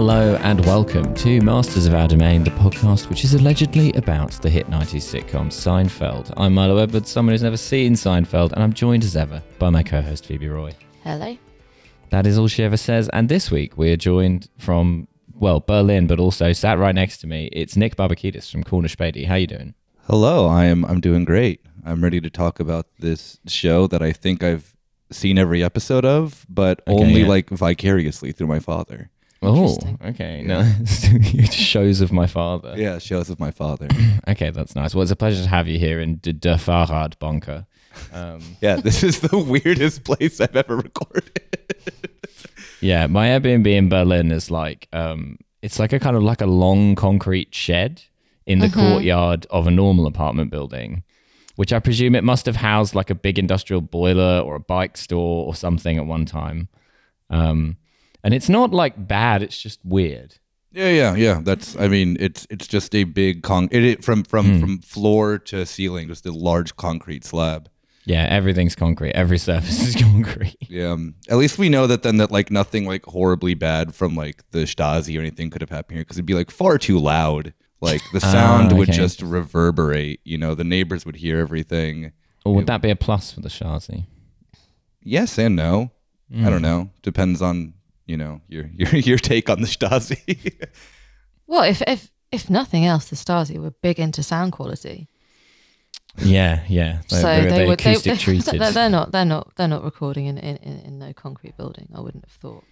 Hello and welcome to Masters of Our Domain, the podcast which is allegedly about the hit 90s sitcom Seinfeld. I'm Milo Edwards, someone who's never seen Seinfeld, and I'm joined as ever by my co-host Phoebe Roy. Hello. That is all she ever says, and this week we are joined from, well, Berlin, but also sat right next to me, it's Nick Babakitis from Corner Späti. How you doing? Hello, I'm doing great. I'm ready to talk about this show that I think I've seen every episode of, but like vicariously through my father. Oh, okay. No, shows of my father. Yeah, shows of my father. Okay, that's nice. Well, it's a pleasure to have you here in Der Fahrrad Bunker. Yeah, this is the weirdest place I've ever recorded. Yeah, my Airbnb in Berlin is like, it's like a kind of like a long concrete shed in the courtyard of a normal apartment building, which I presume it must have housed like a big industrial boiler or a bike store or something at one time. And it's not like bad, it's just weird. Yeah. That's, I mean, it's just a big from floor to ceiling, just a large concrete slab. Yeah, everything's concrete. Every surface is concrete. Yeah. At least we know that like nothing like horribly bad from like the Stasi or anything could have happened here, because it'd be like far too loud. Like the sound would just reverberate, you know, the neighbors would hear everything. Or would that be a plus for the Stasi? Yes and no. I don't know. Depends on, you know, your take on the Stasi. Well, if nothing else, the Stasi were big into sound quality. Yeah. They were acoustic treated. They're not recording in no concrete building. I wouldn't have thought.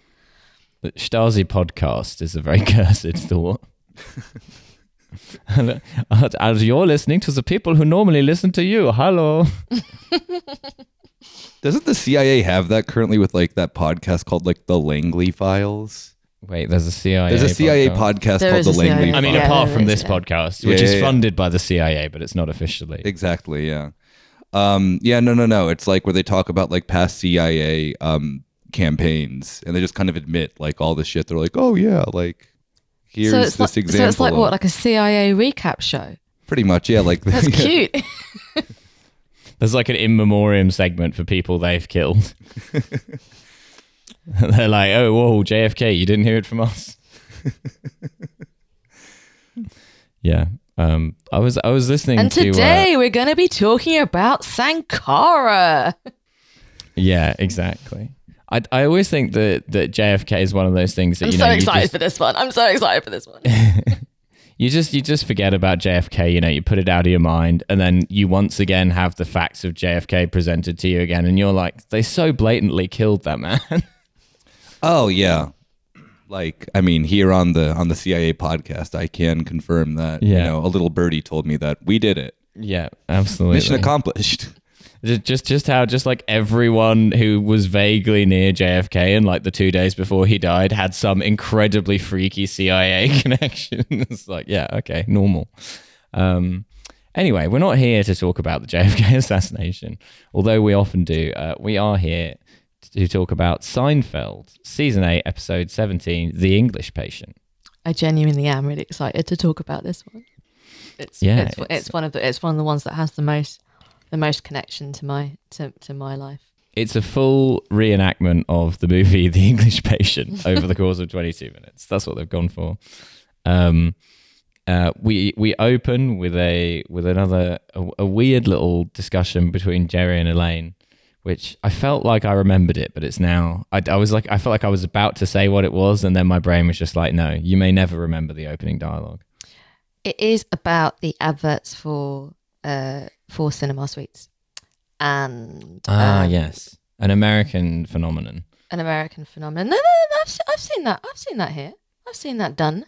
The Stasi podcast is a very cursed thought. As you're listening to the people who normally listen to you, hello. Doesn't the CIA have that currently with like that podcast called like the Langley Files? Wait, there's a CIA podcast called the Langley Files. I mean, apart from this podcast, which is funded by the CIA, but it's not officially. Exactly. Yeah. No. It's like where they talk about like past CIA campaigns, and they just kind of admit like all the shit. They're like, oh yeah, like here's this example. So it's like like a CIA recap show. Pretty much, yeah. Like that's cute. There's like an in memoriam segment for people they've killed. They're like, oh, whoa, JFK, you didn't hear it from us. Yeah. I was listening to... And today we're going to be talking about Sankara. Yeah, exactly. I always think that JFK is one of those things that, I'm so excited for this one. You just forget about JFK, you know, you put it out of your mind, and then you once again have the facts of JFK presented to you again, and you're like, they so blatantly killed that man. Oh yeah. Like, I mean, here on the CIA podcast, I can confirm that, you know, a little birdie told me that we did it. Yeah, absolutely. Mission accomplished. Just everyone who was vaguely near JFK and like the 2 days before he died had some incredibly freaky CIA connection. It's like, yeah, okay, normal. Anyway, we're not here to talk about the JFK assassination, although we often do. We are here to talk about Seinfeld, season 8, episode 17, The English Patient. I genuinely am really excited to talk about this one. It's one of the ones that has the most connection to my life. It's a full reenactment of the movie The English Patient over the course of 22 minutes. That's what they've gone for. We open with another weird little discussion between Jerry and Elaine, which I felt like I remembered it, but it's now I felt like I was about to say what it was, and then my brain was just like, no, you may never remember the opening dialogue. It is about the adverts for cinema suites, and yes, an American phenomenon. No, I've seen that here. I've seen that done.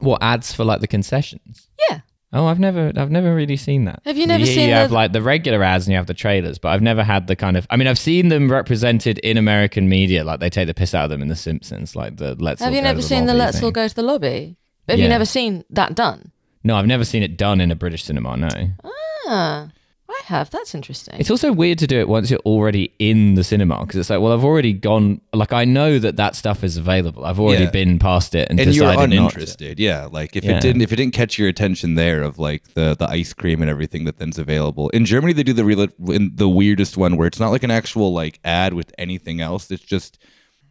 What, ads for like the concessions? Yeah. Oh, I've never really seen that. Have you never seen? You have like the regular ads and you have the trailers, but I've never had the kind of. I mean, I've seen them represented in American media, like they take the piss out of them in The Simpsons, like the let's. Have all you go never to the seen the let's thing. All go to the lobby? But have you never seen that done? No, I've never seen it done in a British cinema. No. I have. That's interesting. It's also weird to do it once you're already in the cinema, because it's like, well, I've already gone. Like, I know that stuff is available. I've already been past it and decided you're uninterested. Not to. Yeah, like if it didn't catch your attention there of like the ice cream and everything that then's available in Germany, they do the weirdest one where it's not like an actual like ad with anything else. It's just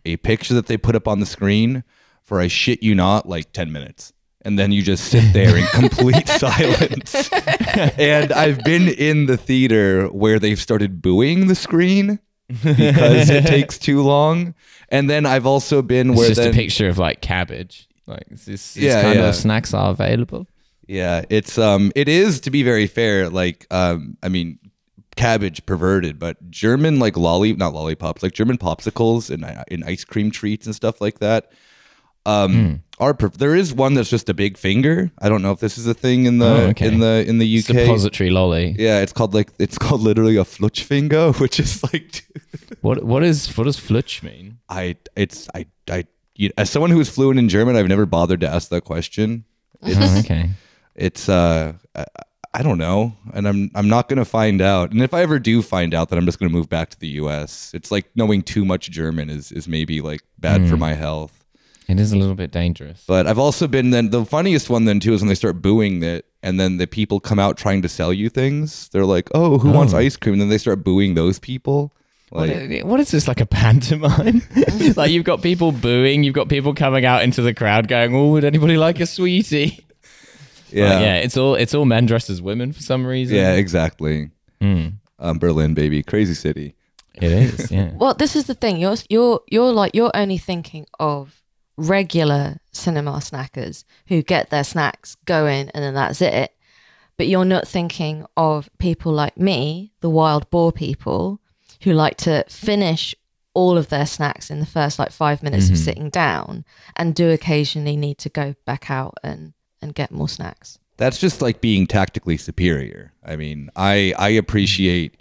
a picture that they put up on the screen for, I shit you not, like 10 minutes. And then you just sit there in complete silence. And I've been in the theater where they've started booing the screen because it takes too long. And then I've also been where it's just a picture of like cabbage. Like this kind of snacks are available. Yeah, it's it is, to be very fair, like I mean, cabbage perverted, but German like German popsicles and ice cream treats and stuff like that. There is one that's just a big finger. I don't know if this is a thing in the UK. Suppository lolly. Yeah, it's called literally a flutchfinger, which is like. What does flutch mean? As someone who is fluent in German, I've never bothered to ask that question. I don't know, and I'm not gonna find out. And if I ever do find out, then I'm just gonna move back to the US. It's like knowing too much German is maybe like bad for my health. It is a little bit dangerous. But I've also been the funniest one then too is when they start booing it and then the people come out trying to sell you things. They're like, oh, who wants ice cream? And then they start booing those people. Like, what is this, like a pantomime? Like you've got people booing, you've got people coming out into the crowd going, oh, would anybody like a sweetie? Yeah. Like, yeah, it's all men dressed as women for some reason. Yeah, exactly. Berlin, baby, crazy city. It is, yeah. Well, this is the thing. You're only thinking of regular cinema snackers who get their snacks, go in, and then that's it. But you're not thinking of people like me, the wild boar people, who like to finish all of their snacks in the first like 5 minutes of sitting down and do occasionally need to go back out and get more snacks. That's just like being tactically superior. I mean, I appreciate,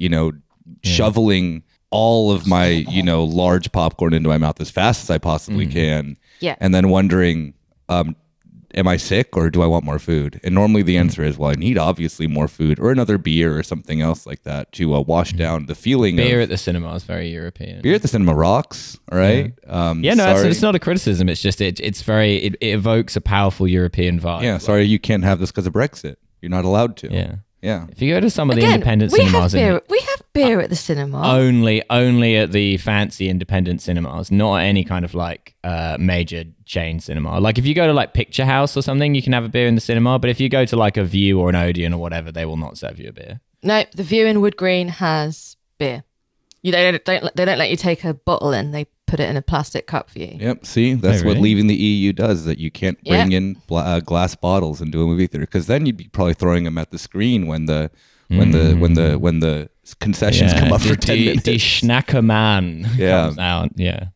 shoveling all of my, large popcorn into my mouth as fast as I possibly can. Yeah. And then wondering, am I sick or do I want more food? And normally the answer is, well, I need obviously more food or another beer or something else like that to wash down the feeling. Beer at the cinema is very European. Beer at the cinema rocks, right? Yeah, it's not a criticism. It's just it evokes a powerful European vibe. Yeah, sorry, you can't have this because of Brexit. You're not allowed to. Yeah. Yeah. If you go to some of the independent cinemas... We have beer at the cinema. Only at the fancy independent cinemas, not any kind of like major chain cinema. Like if you go to like Picture House or something, you can have a beer in the cinema, but if you go to like a View or an Odeon or whatever, they will not serve you a beer. No, the View in Wood Green has beer. They don't let you take a bottle in, they put it in a plastic cup for you. Yep, see, that's what leaving the EU does, that you can't bring in glass bottles into a movie theater, because then you'd be probably throwing them at the screen when the concessions come up for 10 minutes. The Schnackermann comes out. Yeah,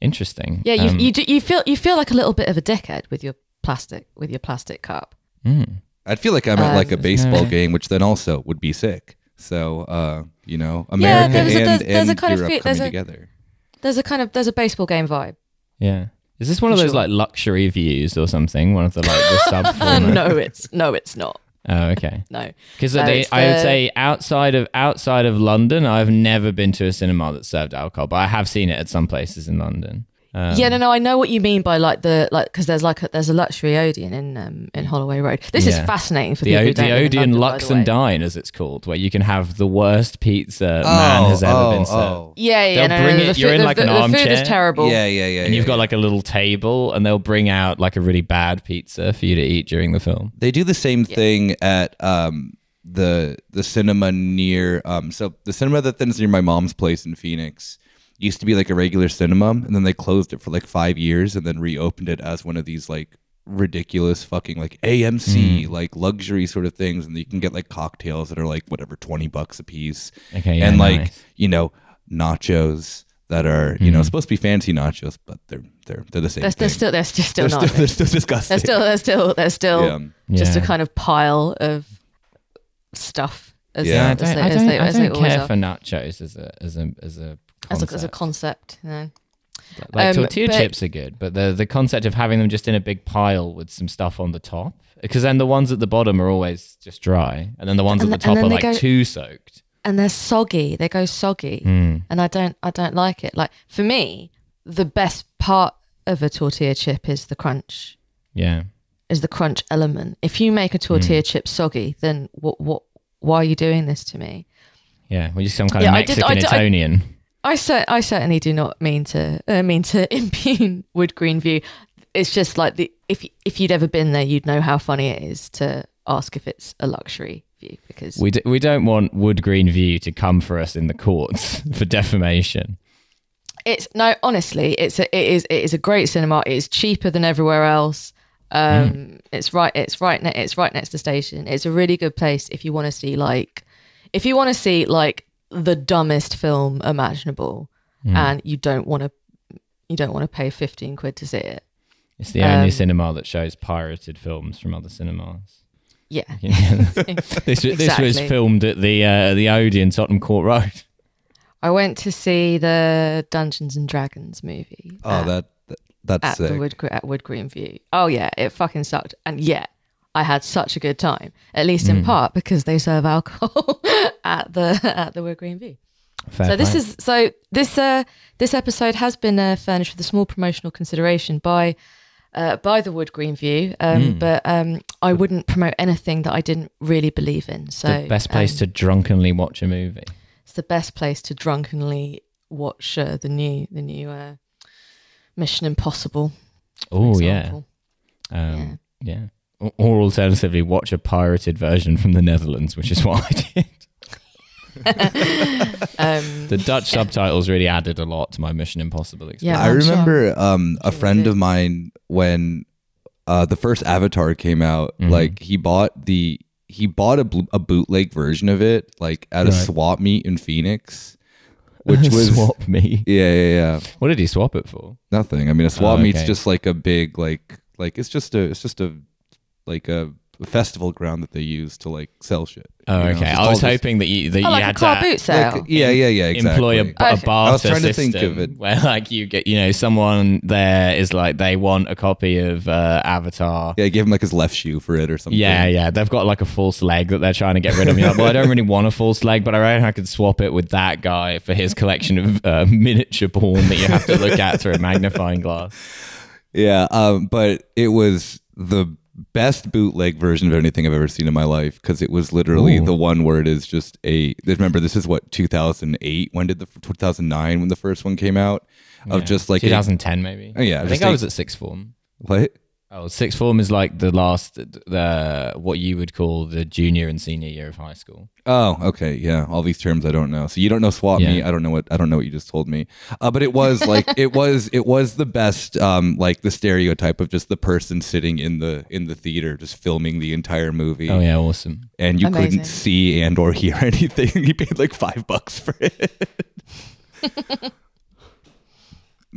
interesting. Yeah, you feel like a little bit of a dickhead with your plastic cup. I'd feel like I'm at like a baseball game, which then also would be sick. So America and Europe coming together. There's a baseball game vibe. Yeah. Is this one of those like luxury views or something? One of the like the sub-format? No, it's not. Oh, okay. No. Because I would say outside of London, I've never been to a cinema that served alcohol, but I have seen it at some places in London. I know what you mean by like the like, because there's a luxury Odeon in Holloway Road. This is fascinating for people who don't live in London, Lux and Dine, as it's called, where you can have the worst pizza man has ever been served. Oh. Yeah. You're in an armchair. The food is terrible. Yeah. And you've got like a little table, and they'll bring out like a really bad pizza for you to eat during the film. They do the same thing at the cinema near. So the cinema that's near my mom's place in Phoenix used to be like a regular cinema, and then they closed it for like 5 years and then reopened it as one of these like ridiculous fucking like AMC like luxury sort of things, and you can get like cocktails that are like whatever $20 a piece. Okay, yeah, and like nachos that are supposed to be fancy nachos, but they're the same. They're still not. They're still disgusting. They're still just a kind of pile of stuff. I don't care for nachos as a concept. As a concept, no. Like tortilla chips are good, but the concept of having them just in a big pile with some stuff on the top, because then the ones at the bottom are always just dry, and then the ones at the top are like too soaked, and they're soggy. They go soggy, and I don't like it. Like for me, the best part of a tortilla chip is the crunch. Yeah, is the crunch element. If you make a tortilla chip soggy, then what? Why are you doing this to me? Yeah, well, you're some kind of Mexican-Etonian. I certainly do not mean to impugn Wood Green View. it's just like the if you'd ever been there, you'd know how funny it is to ask if it's a luxury view, because we don't want Wood Green View to come for us in the courts for defamation. It's no, honestly, it is a great cinema. It is cheaper than everywhere else. It's right next to the station. It's a really good place if you want to see like the dumbest film imaginable, and you don't want to pay 15 quid to see it. It's the only cinema that shows pirated films from other cinemas. Yeah. This was filmed at the Odeon, Tottenham Court Road. I went to see the Dungeons and Dragons movie. Oh, that's sick. At Wood Green View. Oh, yeah, it fucking sucked. And yeah, I had such a good time, at least in part because they serve alcohol at the Wood Green View. This episode has been furnished with a small promotional consideration by the Wood Green View, but I wouldn't promote anything that I didn't really believe in. So the best place to drunkenly watch a movie. It's the best place to drunkenly watch the new Mission Impossible. Oh yeah. Or alternatively, watch a pirated version from the Netherlands, which is what I did. The Dutch subtitles really added a lot to my Mission Impossible experience. Yeah, I remember a friend of mine when the first Avatar came out, like he bought a bootleg version of it, like at a swap meet in Phoenix, which was swap meet. Yeah. What did he swap it for? Nothing. I mean, a swap meet's just like a big like it's just a festival ground that they use to like sell shit. Oh, okay. I was hoping that you had a car boot sale. Like, yeah, exactly. Employ a barter system. I was trying to think of it where like you get, you know, someone there is like they want a copy of Avatar. Yeah, give him like his left shoe for it or something. Yeah. They've got like a false leg that they're trying to get rid of. You're like, well, I don't really want a false leg, but I reckon I could swap it with that guy for his collection of miniature porn that you have to look at through a magnifying glass. Yeah, but it was the best bootleg version of anything I've ever seen in my life, because it was literally the one where it is just a, remember this is what, 2008, 2009 when the first one came out, of just like 2010 maybe. Oh yeah, I think I was at sixth form. What? Oh, sixth form is like the last, what you would call the junior and senior year of high school. Oh, okay, yeah. All these terms I don't know. So you don't know swap me. I don't know what you just told me. But it was like it was the best. Like the stereotype of just the person sitting in the theater just filming the entire movie. Oh yeah, awesome. And you couldn't see and or hear anything. You paid like $5 for it.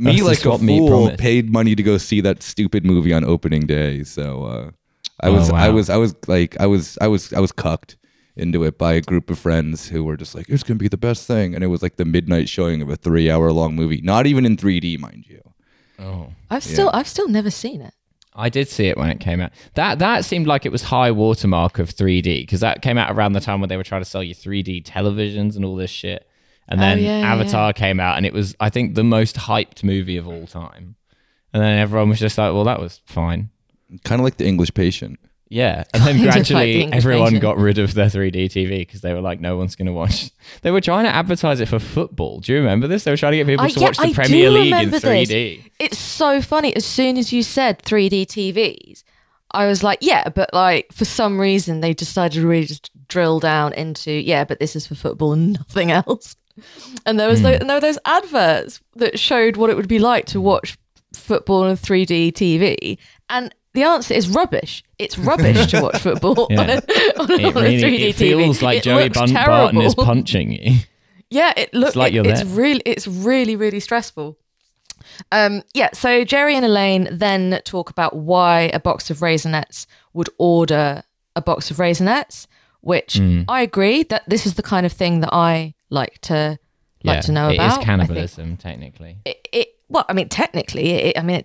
Me, that's like a fool, paid money to go see that stupid movie on opening day. So I was cucked into it by a group of friends who were just like, "It's gonna be the best thing," and it was like the midnight showing of a 3-hour-long movie, not even in 3D, mind you. Oh, I've still never seen it. I did see it when it came out. That seemed like it was high watermark of 3D, because that came out around the time when they were trying to sell you 3D televisions and all this shit. And then Avatar came out, and it was, I think, the most hyped movie of all time. And then everyone was just like, well, that was fine. Kind of like The English Patient. Yeah. And then gradually everyone got rid of their 3D TV because they were like, no one's going to watch. They were trying to advertise it for football. Do you remember this? They were trying to get people to watch the Premier League in 3D. This. It's so funny. As soon as you said 3D TVs, I was like, yeah, but like for some reason they decided to really just drill down into, yeah, but this is for football and nothing else. And there was those adverts that showed what it would be like to watch football on a 3D TV. And the answer is rubbish. It's rubbish to watch football on a 3D TV. It feels like Joey Barton is punching you. Yeah, it looks like you're there. It's really stressful. So Jerry and Elaine then talk about why a box of Raisinets would order a box of Raisinets, which I agree that this is the kind of thing that I like to know about. It is cannibalism, technically. It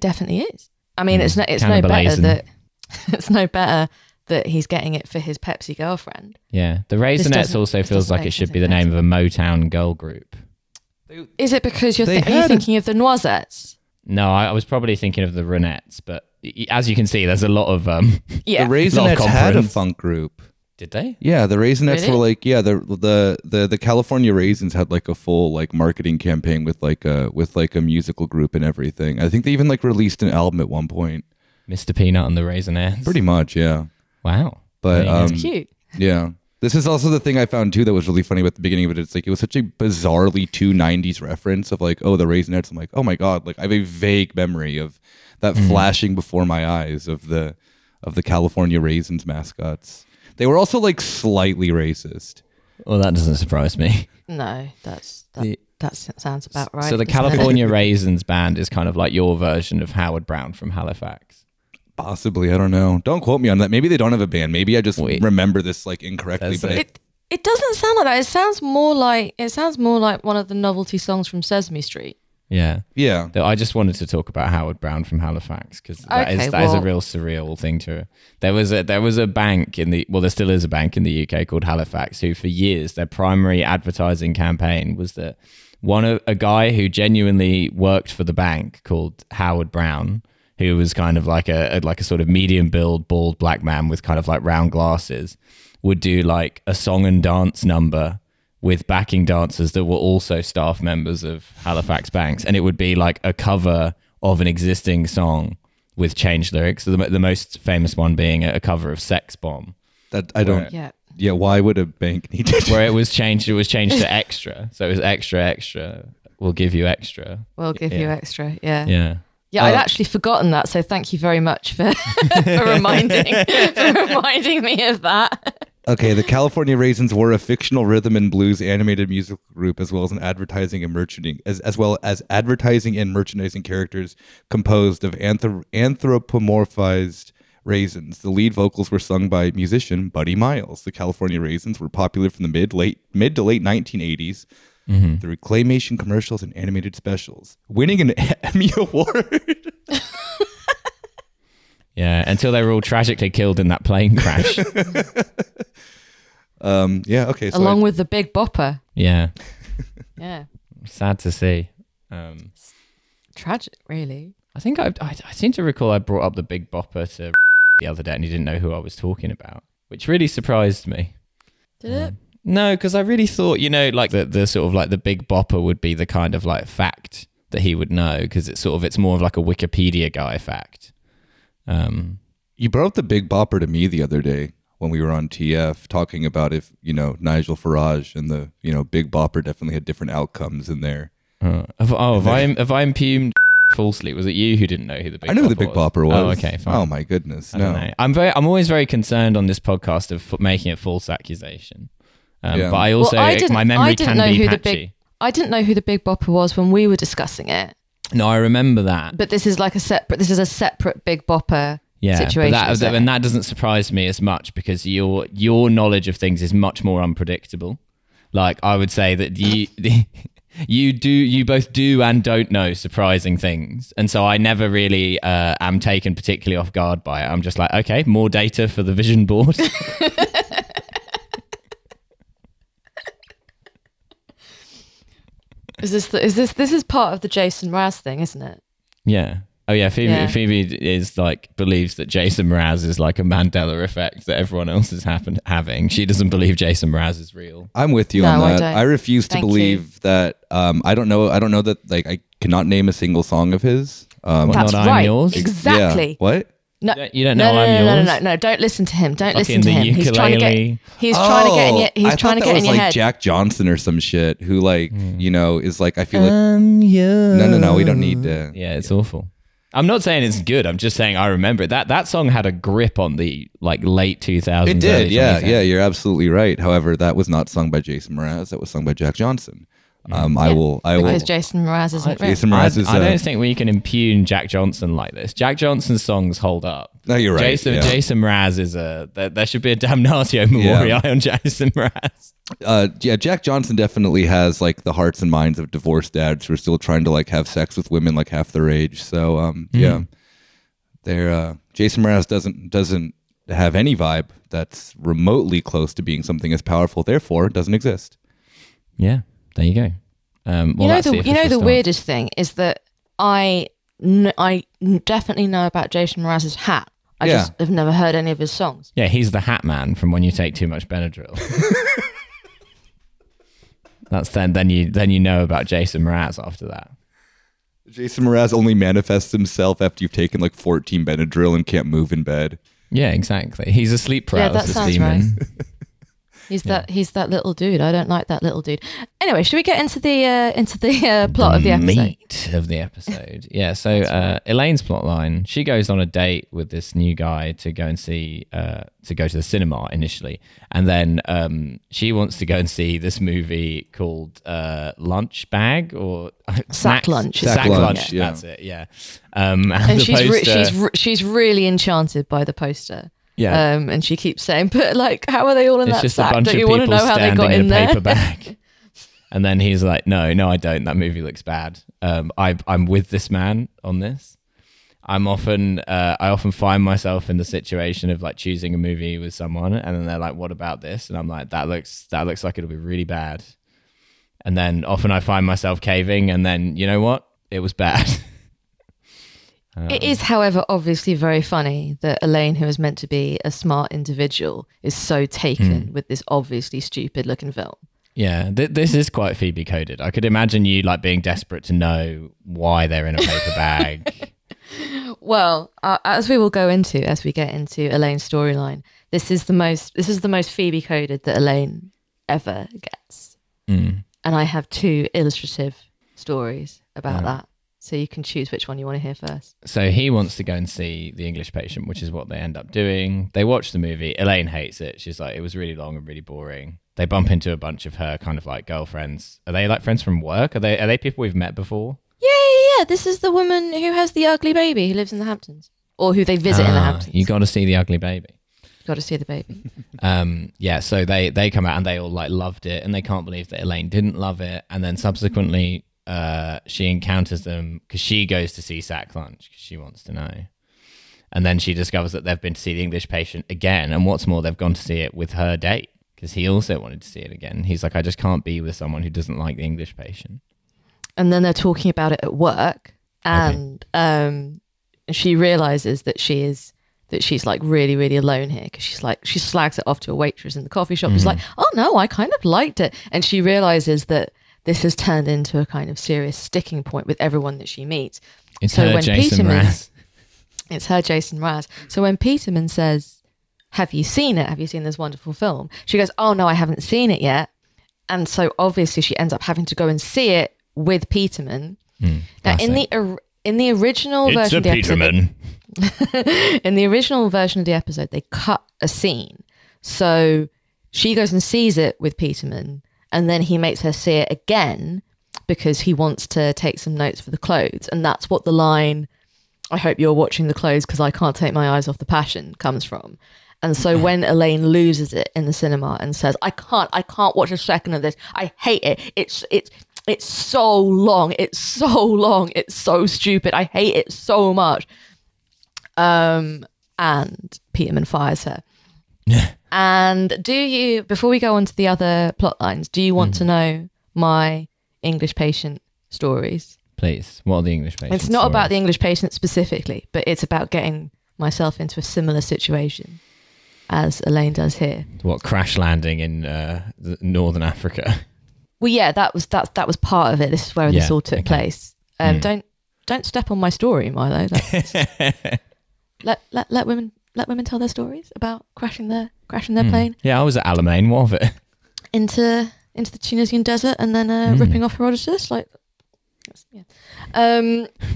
definitely is. I mean, it's no better that he's getting it for his Pepsi girlfriend. Yeah, the Raisinets also feels like it should be the name of a Motown girl group. Is it because are you thinking of the Noisettes? No, I was probably thinking of the Ronettes, but as you can see, there's a lot of the Raisinets had a funk group. Did they? Yeah, the Raisinets were like, yeah, the California Raisins had like a full like marketing campaign with like a musical group and everything. I think they even like released an album at one point. Mr. Peanut and the Raisinets. Pretty much, yeah. Wow. But that's cute. Yeah. This is also the thing I found too that was really funny about the beginning of it. It's like it was such a bizarrely 290s reference of like, oh, the Raisinets. I'm like, oh my God, like I have a vague memory of that flashing before my eyes of the California Raisins mascots. They were also like slightly racist. Well, that doesn't surprise me. No, that sounds about right. So the California Raisins band is kind of like your version of Howard Brown from Halifax. Possibly, I don't know. Don't quote me on that. Maybe they don't have a band. Maybe I just remember this like incorrectly. But it doesn't sound like that. It sounds more like one of the novelty songs from Sesame Street. Yeah. Yeah. I just wanted to talk about Howard Brown from Halifax because that is a real surreal thing to... There was a bank in the... Well, there still is a bank in the UK called Halifax who for years their primary advertising campaign was that a guy who genuinely worked for the bank called Howard Brown, who was kind of like a sort of medium build, bald black man with kind of like round glasses, would do like a song and dance number with backing dancers that were also staff members of Halifax banks. And it would be like a cover of an existing song with changed lyrics. So the most famous one being a cover of Sex Bomb. Yeah, why would a bank need to... Where it was changed to extra. So it was extra, extra. We'll give you extra. We'll give you extra, yeah. Yeah. Yeah, I'd actually forgotten that, so thank you very much for reminding me of that. Okay, the California Raisins were a fictional rhythm and blues animated musical group, as well as an advertising and merchandising, characters composed of anthropomorphized raisins. The lead vocals were sung by musician Buddy Miles. The California Raisins were popular from the mid to late 1980s through claymation commercials and animated specials, winning an Emmy Award. Yeah, until they were all tragically killed in that plane crash. Yeah, okay. So Along with the Big Bopper. Yeah. Yeah. Sad to see. Tragic, really. I think I seem to recall I brought up the Big Bopper to the other day and he didn't know who I was talking about, which really surprised me. Did it? No, because I really thought, you know, like the sort of like the Big Bopper would be the kind of like fact that he would know because it's more of like a Wikipedia guy fact. You brought up the Big Bopper to me the other day when we were on TF talking about if, you know, Nigel Farage and the, you know, Big Bopper definitely had different outcomes in there. Have I impugned falsely? Was it you who didn't know who the Big Bopper was? I know who the Big Bopper was. Oh, okay, fine. Oh, my goodness, no. I'm always very concerned on this podcast of making a false accusation. Yeah. But I also, my memory can be patchy. I didn't know who the Big Bopper was when we were discussing it. No, I remember that. But this is like a separate Big Bopper situation. But and that doesn't surprise me as much because your knowledge of things is much more unpredictable. Like I would say that you both do and don't know surprising things. And so I never really am taken particularly off guard by it. I'm just like, okay, more data for the vision board. This is part of the Jason Mraz thing, isn't it? Yeah. Oh yeah, Phoebe is like believes that Jason Mraz is like a Mandela effect that everyone else is having. She doesn't believe Jason Mraz is real. I'm with you on that. I refuse to believe that. I don't know that like I cannot name a single song of his. That's right. I'm yours. Exactly. Yeah. What? No, you don't know I'm yours. No, don't listen to him. Don't listen to him. He's trying to get in your head. I thought that was like Jack Johnson or some shit who like, you know, is like, I feel like... No, we don't need to... Yeah, it's awful. I'm not saying it's good. I'm just saying I remember it. That song had a grip on the like late 2000s. It did, yeah. Yeah, you're absolutely right. However, that was not sung by Jason Mraz. That was sung by Jack Johnson. Because Jason Mraz isn't real. I don't think we can impugn Jack Johnson like this. Jack Johnson's songs hold up. No, you're right. Jason Mraz is there should be a damnatio memoriae on Jason Mraz. Jack Johnson definitely has like the hearts and minds of divorced dads who are still trying to like have sex with women like half their age. So Jason Mraz doesn't have any vibe that's remotely close to being something as powerful. Therefore, it doesn't exist. Yeah. There you go. The weirdest thing is that I definitely know about Jason Mraz's hat. I just have never heard any of his songs. Yeah, he's the Hat Man from When You Take Too Much Benadryl. That's then you know about Jason Mraz after that. Jason Mraz only manifests himself after you've taken like 14 Benadryl and can't move in bed. Yeah, exactly. He's a sleep paralysis demon. Right. He's that little dude. I don't like that little dude. Anyway, should we get into the plot of the episode? Meat of the episode. Yeah. So Elaine's plot line. She goes on a date with this new guy to go and see to the cinema initially, and then she wants to go and see this movie called Lunch Bag or Sack Lunch. Sack Lunch. Yeah. That's it. Yeah. And she's really enchanted by the poster. Yeah, and she keeps saying, "But like, how are they all in that sack? Don't you want to know how they got in there?" Paper bag. And then he's like, "No, I don't. That movie looks bad. I'm with this man on this. I often find myself in the situation of like choosing a movie with someone, and then they're like, "What about this?" And I'm like, "That looks like it'll be really bad." And then often I find myself caving, and then you know what? It was bad. It is, however, obviously very funny that Elaine, who is meant to be a smart individual, is so taken with this obviously stupid-looking film. Yeah, this is quite Phoebe coded. I could imagine you like being desperate to know why they're in a paper bag. Well, as we will go into as we get into Elaine's storyline, this is the most Phoebe coded that Elaine ever gets. Mm. And I have two illustrative stories about that. So you can choose which one you want to hear first. So he wants to go and see The English Patient, which is what they end up doing. They watch the movie. Elaine hates it. She's like, it was really long and really boring. They bump into a bunch of her kind of like girlfriends. Are they like friends from work? Are they people we've met before? Yeah. This is the woman who has the ugly baby who lives in the Hamptons. Or who they visit in the Hamptons. You got to see the ugly baby. Got to see the baby. Yeah, so they come out and they all like loved it. And they can't believe that Elaine didn't love it. And then subsequently... she encounters them because she goes to see Sack Lunch because she wants to know, and then she discovers that they've been to see The English Patient again, and what's more, they've gone to see it with her date because he also wanted to see it again. He's like, I just can't be with someone who doesn't like The English Patient. And then they're talking about it at work, and she realizes that she's like really, really alone here because she's like, she slags it off to a waitress in the coffee shop. Mm-hmm. She's like, oh no, I kind of liked it, and she realizes that this has turned into a kind of serious sticking point with everyone that she meets. It's her Jason Mraz. So when Peterman says, have you seen it? Have you seen this wonderful film? She goes, oh no, I haven't seen it yet. And so obviously she ends up having to go and see it with Peterman. Now in the original version of the Peterman. In the original version of the episode, they cut a scene. So she goes and sees it with Peterman. And then he makes her see it again because he wants to take some notes for the clothes. And that's what the line, I hope you're watching the clothes because I can't take my eyes off the passion, comes from. And so when Elaine loses it in the cinema and says, I can't watch a second of this. I hate it. It's so long. It's so long. It's so stupid. I hate it so much. And Peterman fires her. Yeah. And before we go on to the other plot lines, do you want to know my English Patient stories? Please. What are the English Patient stories? It's not about the English Patient specifically, but it's about getting myself into a similar situation as Elaine does here. What, crash landing in Northern Africa? Well, yeah, that was part of it. This is where this all took place. Don't step on my story, Milo. Let women tell their stories about crashing their plane. Yeah, I was at Alamein. What of it? Into the Tunisian desert and then ripping off Herodotus.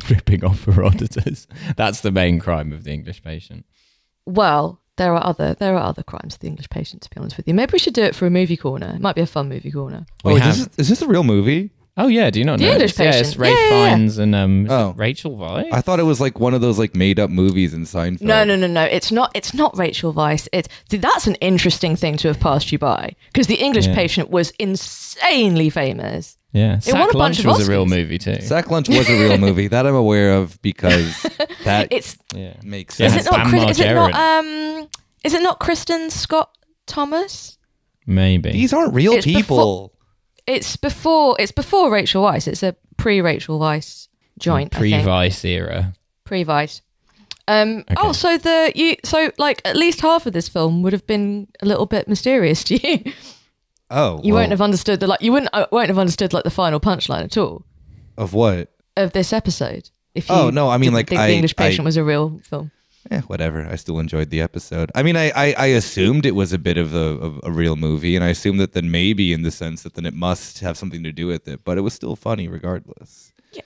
Ripping off Herodotus. That's the main crime of The English Patient. Well, there are other crimes of The English Patient, to be honest with you. Maybe we should do it for a movie corner. It might be a fun movie corner. Wait, is this a real movie? Oh yeah, do you not know? The English Patient. Yeah, it's Ralph Fiennes and Rachel Weisz. I thought it was like one of those like made up movies in Seinfeld. No. It's not Rachel Weisz. That's an interesting thing to have passed you by because The English Patient was insanely famous. Yeah, Sack Lunch was a real movie too. Sack Lunch was a real movie that I'm aware of because that makes sense. Is it not Kristen Scott Thomas? Maybe these aren't real people. It's before Rachel Weisz. It's a pre-Rachel Weisz joint. Pre-Vice era. Okay. Oh, so like at least half of this film would have been a little bit mysterious to you. Oh, you won't have understood won't have understood like the final punchline at all. Of what? Of this episode. If you think The English Patient was a real film. Yeah, whatever. I still enjoyed the episode. I mean, I assumed it was a bit of a real movie, and I assumed that then maybe in the sense that then it must have something to do with it, but it was still funny regardless. Yeah.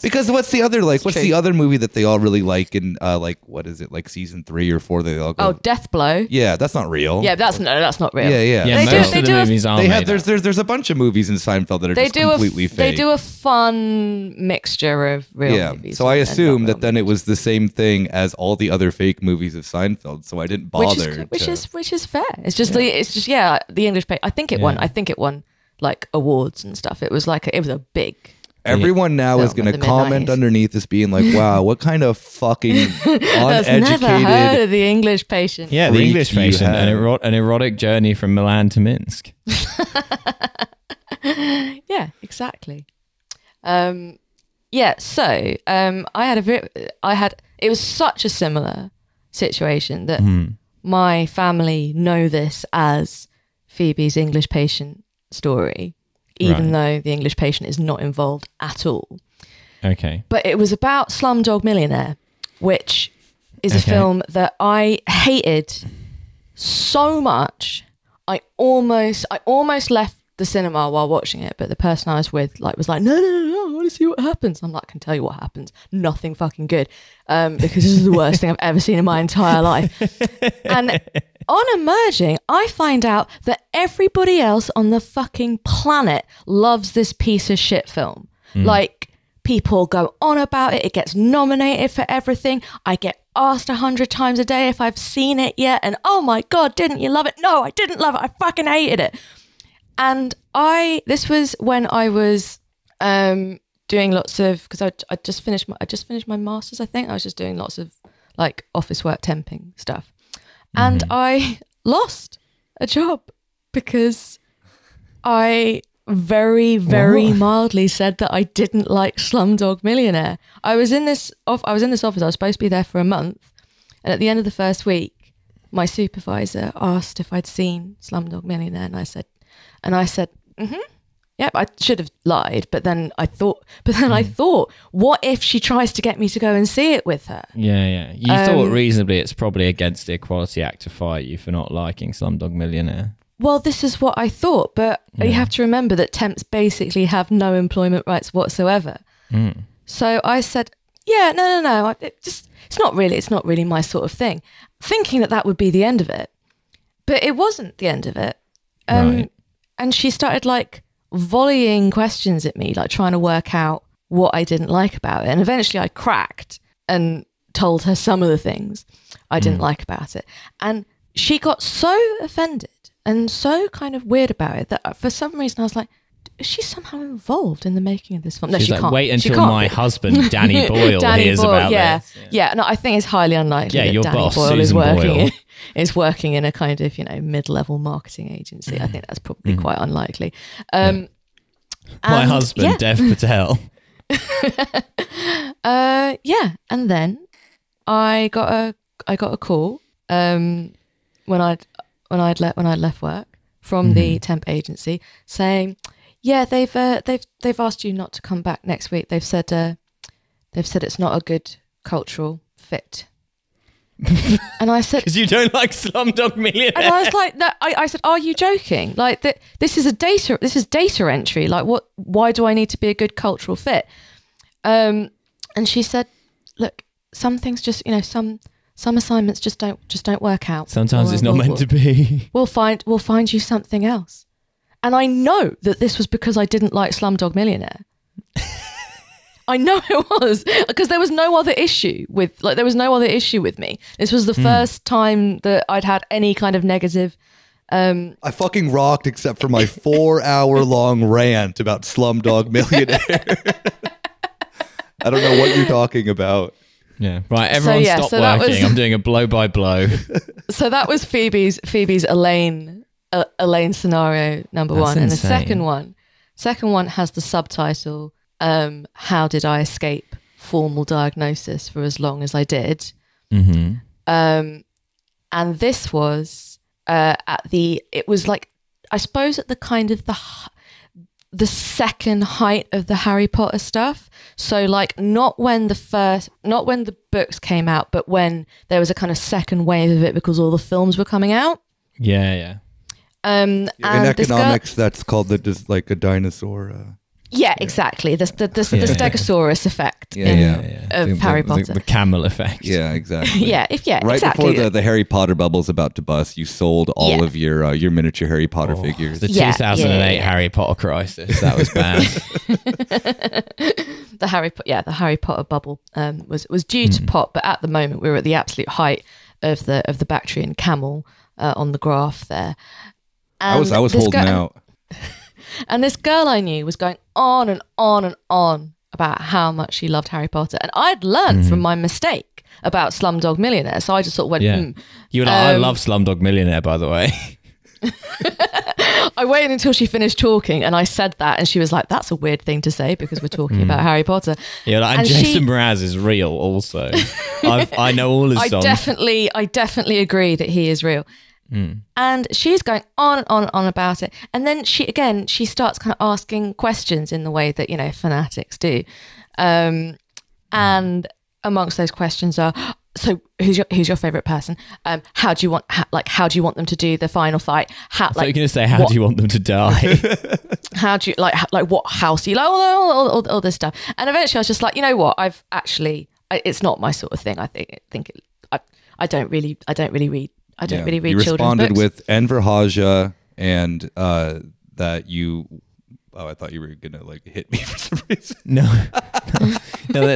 Because what's the other like? What's the other movie that they all really like in like what is it like season 3 or 4? They all go, oh, Deathblow. Yeah, that's not real. Yeah, that's not real. Yeah. There's a bunch of movies in Seinfeld that are completely fake. They do a fun mixture of real movies. So I assume that then it was the same thing as all the other fake movies of Seinfeld. So I didn't bother. Which is fair. It's just The English Patient. I think it won. I think it won like awards and stuff. It was a big. Everyone now is going to comment underneath this being like, wow, what kind of fucking uneducated... I've never heard of The English Patient. Yeah, The English Patient, an erotic journey from Milan to Minsk. Yeah, exactly. It was such a similar situation that my family know this as Phoebe's English Patient story. Even though The English Patient is not involved at all. Okay. But it was about Slumdog Millionaire, which is a film that I hated so much. I almost left the cinema while watching it, but the person I was with was like, no, I want to see what happens. I'm like, I can tell you what happens. Nothing fucking good. Because this is the worst thing I've ever seen in my entire life. And on emerging, I find out that everybody else on the fucking planet loves this piece of shit film. Like, people go on about it. It gets nominated for everything. I get asked 100 times a day if I've seen it yet. And oh my God, didn't you love it? No, I didn't love it. I fucking hated it. And this was when I was doing lots of, because I just finished my master's, I think. I was just doing lots of like office work, temping stuff. And I lost a job because I very mildly said that I didn't like Slumdog Millionaire. I was in this office. I was supposed to be there for a month. And at the end of the first week, my supervisor asked if I'd seen Slumdog Millionaire. And I said, yep, I should have lied. But then I thought, what if she tries to get me to go and see it with her? Yeah. You thought reasonably it's probably against the Equality Act to fire you for not liking Slumdog Millionaire. Well, this is what I thought, but you have to remember that temps basically have no employment rights whatsoever. So I said, yeah, no, it's not really my sort of thing, thinking that would be the end of it. But it wasn't the end of it. Right. And she started like volleying questions at me, like trying to work out what I didn't like about it. And eventually I cracked and told her some of the things I didn't like about it. And she got so offended and so kind of weird about it that for some reason I was like, is she somehow involved in the making of this film? No, she can't. Wait until my husband, Danny Boyle, hears about this. Yeah, no, I think it's highly unlikely that your Danny boss, Boyle, is working in a kind of, mid-level marketing agency. I think that's probably quite unlikely. My husband, Dev Patel. And then I got a call when I'd left work from the temp agency saying, yeah, they've asked you not to come back next week. They've said it's not a good cultural fit. And I said, because you don't like Slumdog Millionaire. And I was like, no, I said, are you joking? Like that? This is data entry. Like what? Why do I need to be a good cultural fit? And she said, look, some things just some assignments just don't work out. Sometimes it's not meant to be. We'll find you something else. And I know that this was because I didn't like Slumdog Millionaire. I know it was because there was no other issue with me. This was the first time that I'd had any kind of negative. I fucking rocked except for my 4-hour long rant about Slumdog Millionaire. I don't know what you're talking about. Yeah. Right. Everyone stop working. I'm doing a blow by blow. So that was Phoebe's Elaine scenario number one. That's insane. And the second one has the subtitle, How Did I Escape Formal Diagnosis for As Long As I Did? Mm-hmm. And this was the second height of the Harry Potter stuff. So like not when the books came out, but when there was a kind of second wave of it because all the films were coming out. Yeah, yeah. In economics, that's called a dinosaur. Yeah, exactly. The Stegosaurus effect of Harry Potter. The camel effect. Yeah, exactly. Right before the Harry Potter bubble's about to bust, you sold all of your miniature Harry Potter figures. The 2008 Harry Potter crisis. That was bad. The Harry Potter bubble was due to pop, but at the moment we were at the absolute height of the Bactrian camel on the graph there. And I was holding out. And this girl I knew was going on and on and on about how much she loved Harry Potter. And I'd learned from my mistake about Slumdog Millionaire. So I just sort of went, You and I love Slumdog Millionaire, by the way. I waited until she finished talking and I said that. And she was like, that's a weird thing to say because we're talking about Harry Potter. Yeah, and Jason Mraz is real also. I know all his songs. I definitely agree that he is real. Mm. And she's going on and on and on about it, and then she starts kind of asking questions in the way that fanatics do, and amongst those questions are, so who's your favorite person? How do you want them to do the final fight? You're going to say, how do you want them to die? How do you like what house? You like all this stuff, and eventually I was just like, you know what? I've actually it's not my sort of thing. I don't really read children's books. You responded with Enver Hoxha and that you... Oh, I thought you were going to hit me for some reason. No,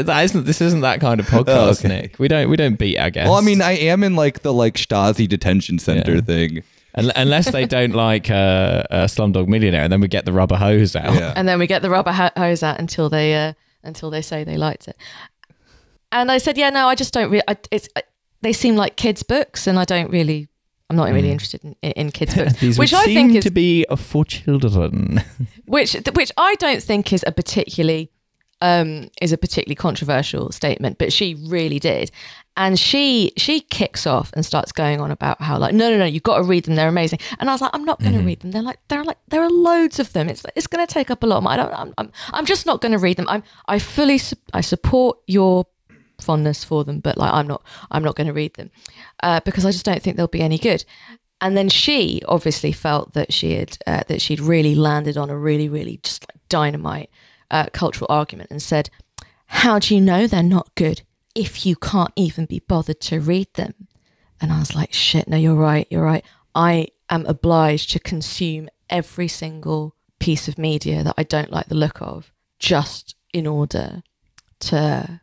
this isn't that kind of podcast, oh, okay. Nick. We don't beat our guests. Well, I mean, I am in the Stasi detention center thing. Unless they don't like Slumdog Millionaire, and then we get the rubber hose out. Yeah. And then we get the rubber hose out until they say they liked it. And I said, I just don't really... They seem like kids' books, and I'm not really interested in kids' books. These which I think is to be for children. which I don't think is a particularly controversial statement, but she really did, and she kicks off and starts going on about how no, you've got to read them, they're amazing, and I was like, I'm not going to read them. They're there are loads of them. It's going to take up a lot. I'm just not going to read them. I fully support your fondness for them, but I'm not going to read them because I just don't think they'll be any good. And then she obviously felt that she'd really landed on a really, really just dynamite cultural argument and said, how do you know they're not good if you can't even be bothered to read them? And I was like, shit, no, you're right. I am obliged to consume every single piece of media that I don't like the look of just in order to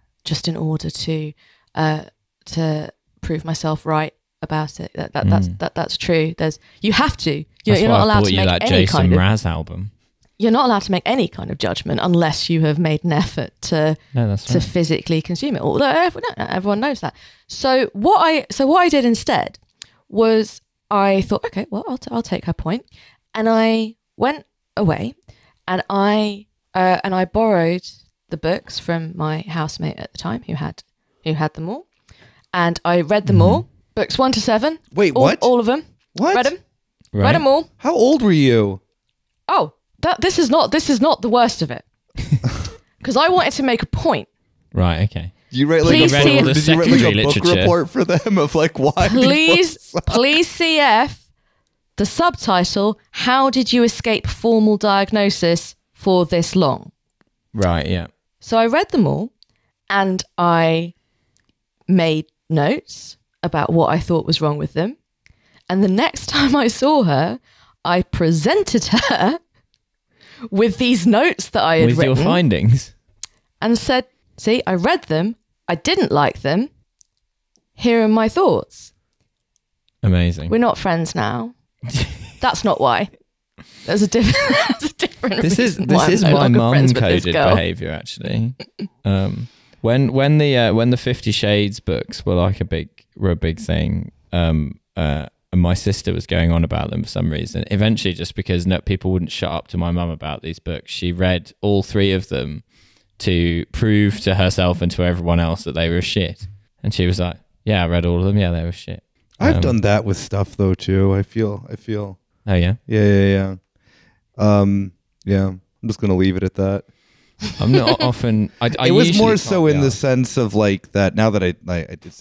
prove myself right about it. That's true. You have to. You're not allowed to make any kind of... Jason Mraz album. You're not allowed to make any kind of judgment unless you have made an effort to physically consume it. Although everyone knows that. So what I did instead was I thought, okay, well, I'll take her point, and I went away, and I borrowed the books from my housemate at the time who had them all, and I read them all, books 1 to 7. Wait, what? All of them. What? Read them all. How old were you? Oh, this is not the worst of it, because I wanted to make a point. Right. Okay. You read a book report for them of why? Please CF the subtitle. How did you escape formal diagnosis for this long? Right. Yeah. So I read them all, and I made notes about what I thought was wrong with them. And the next time I saw her, I presented her with these notes that I had written. With your findings. And said, see, I read them. I didn't like them. Here are my thoughts. Amazing. We're not friends now. That's not why. There's a different. This is my mum coded behaviour actually. When the 50 Shades books were a big thing, and my sister was going on about them for some reason. Eventually, just because people wouldn't shut up to my mum about these books, she read all 3 of them to prove to herself and to everyone else that they were shit. And she was like, Yeah, I read all of them. Yeah, they were shit. I've done that with stuff though too. I feel. Oh yeah. Yeah. Yeah. I'm just gonna leave it at that. I'm not often. It was more so in the sense of like that. Now that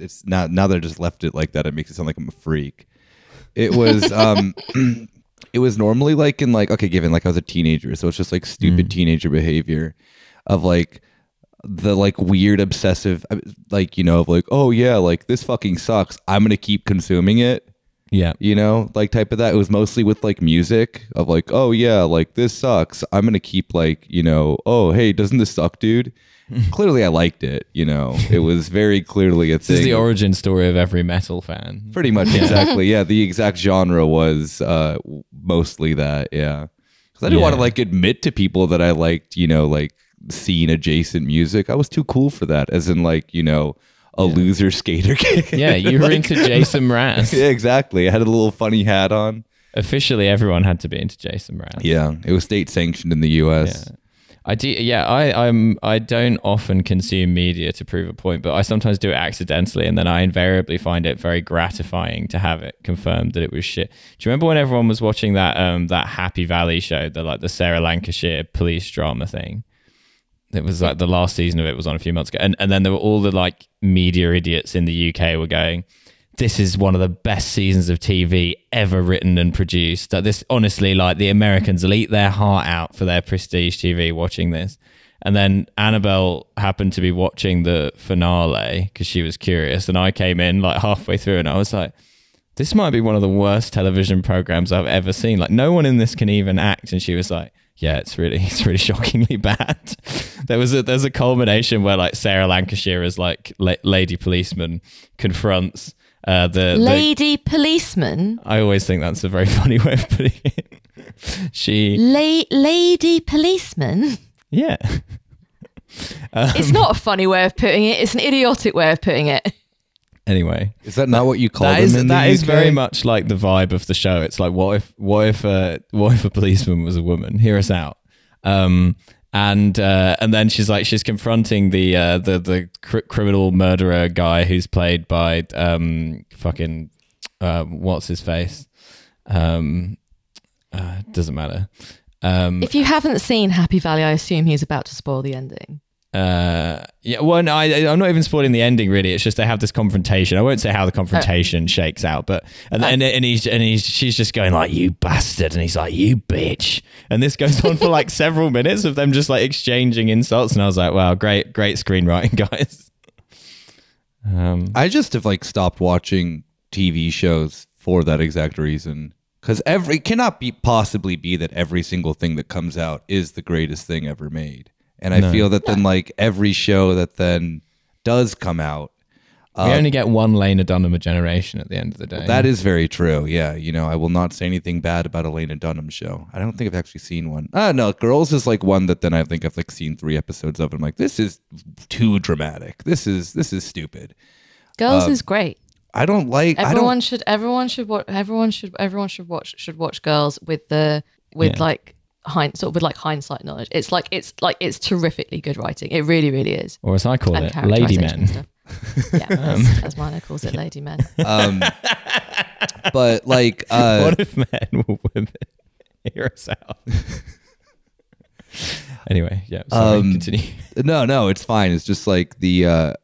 it's not. Now that I just left it like that, it makes it sound like I'm a freak. It was. It was normally like in like okay, given like I was a teenager, so it's just like stupid teenager behavior, of like. The like weird obsessive like, you know, of like, oh yeah, like this fucking sucks, I'm gonna keep consuming it, yeah, you know, like type of that. It was mostly with like music of like, oh yeah, like this sucks, I'm gonna keep like, you know, oh hey, doesn't this suck, dude? Clearly I liked it, you know. It was very clearly a thing. This is the origin story of every metal fan pretty much. Yeah. Exactly, yeah. The exact genre was mostly that. Yeah, because I didn't want to like admit to people that I liked, you know, like scene adjacent music. I was too cool for that, as in like, you know, a loser skater kid. Yeah, you were like, into Jason Mraz. Yeah, exactly. I had a little funny hat on. Officially everyone had to be into Jason Mraz. Yeah, it was state sanctioned in the US. Yeah. I don't often consume media to prove a point, but I sometimes do it accidentally, and then I invariably find it very gratifying to have it confirmed that it was shit. Do you remember when everyone was watching that that Happy Valley show, the Sarah Lancashire police drama thing? It was like the last season of it was on a few months ago. And then there were all the like media idiots in the UK were going, this is one of the best seasons of TV ever written and produced. That this honestly, like the Americans will eat their heart out for their prestige TV watching this. And then Annabelle happened to be watching the finale because she was curious. And I came in like halfway through and I was like, this might be one of the worst television programs I've ever seen. Like no one in this can even act. And she was like, yeah, it's really shockingly bad. There's a culmination where like Sarah Lancashire is like lady policeman confronts the lady policeman. I always think that's a very funny way of putting it. She lady policeman. Yeah, it's not a funny way of putting it. It's an idiotic way of putting it. Anyway, is that not what you call them in the UK? That is very much like the vibe of the show. It's like, what if a policeman was a woman? Hear us out. And then she's like, she's confronting the criminal murderer guy who's played by what's his face? Doesn't matter. If you haven't seen Happy Valley, I assume he's about to spoil the ending. Yeah, well, no, I'm not even spoiling the ending really. It's just they have this confrontation. I won't say how the confrontation shakes out, but she's just going like, you bastard, and he's like, you bitch, and this goes on for like several minutes of them just like exchanging insults, and I was like, wow, great screenwriting, guys. I just have like stopped watching TV shows for that exact reason, because it cannot be possibly be that every single thing that comes out is the greatest thing ever made. And I feel that then like every show that then does come out. We only get one Lena Dunham a generation at the end of the day. Well, that is very true. Yeah. You know, I will not say anything bad about a Lena Dunham show. I don't think I've actually seen one. No, Girls is like one that then I think I've like seen 3 episodes of. And I'm like, this is too dramatic. This is stupid. Girls is great. I don't like. Everyone should watch Girls with hindsight knowledge. It's terrifically good writing. It really, really is. Or as I call it, Lady Men. Yeah, as Milo calls it, Lady Men. But like, what if men were women? Hear us out. Anyway, yeah. Sorry, continue. No, it's fine. It's just like the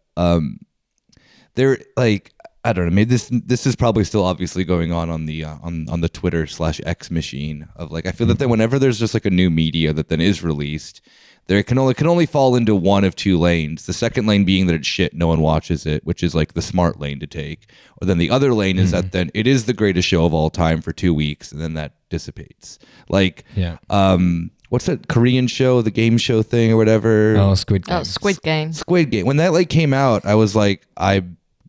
they're like. I don't know. Maybe this is probably still obviously going on the Twitter/X machine of like, I feel that then whenever there's just like a new media that then is released, there can only fall into one of two lanes. The second lane being that it's shit, no one watches it, which is like the smart lane to take. Or then the other lane is that then it is the greatest show of all time for 2 weeks, and then that dissipates. Like, what's that Korean show, the game show thing or whatever? Oh, Squid Game. Squid Game. When that like came out, I was like,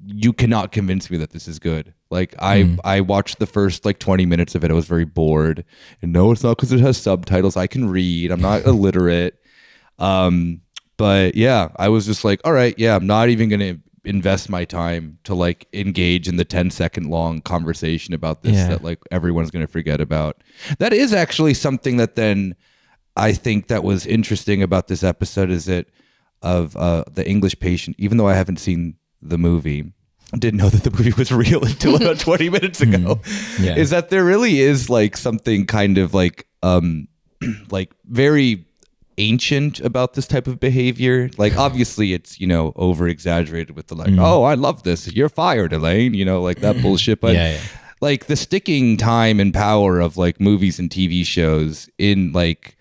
you cannot convince me that this is good. Like I watched the first like 20 minutes of it. I was very bored, and no, it's not because it has subtitles. I can read. I'm not illiterate. But yeah, I was just like, all right, yeah, I'm not even going to invest my time to like engage in the 10-second long conversation about this that like everyone's going to forget about. That is actually something that then I think that was interesting about this episode is that of The English Patient, even though I haven't seen the movie, didn't know that the movie was real until about 20 minutes ago, yeah. is that there really is like something kind of like very ancient about this type of behavior. Like obviously it's, you know, over exaggerated with the like, oh, I love this. You're fired, Elaine, you know, like that bullshit. But yeah, yeah. like the sticking time and power of like movies and TV shows in like,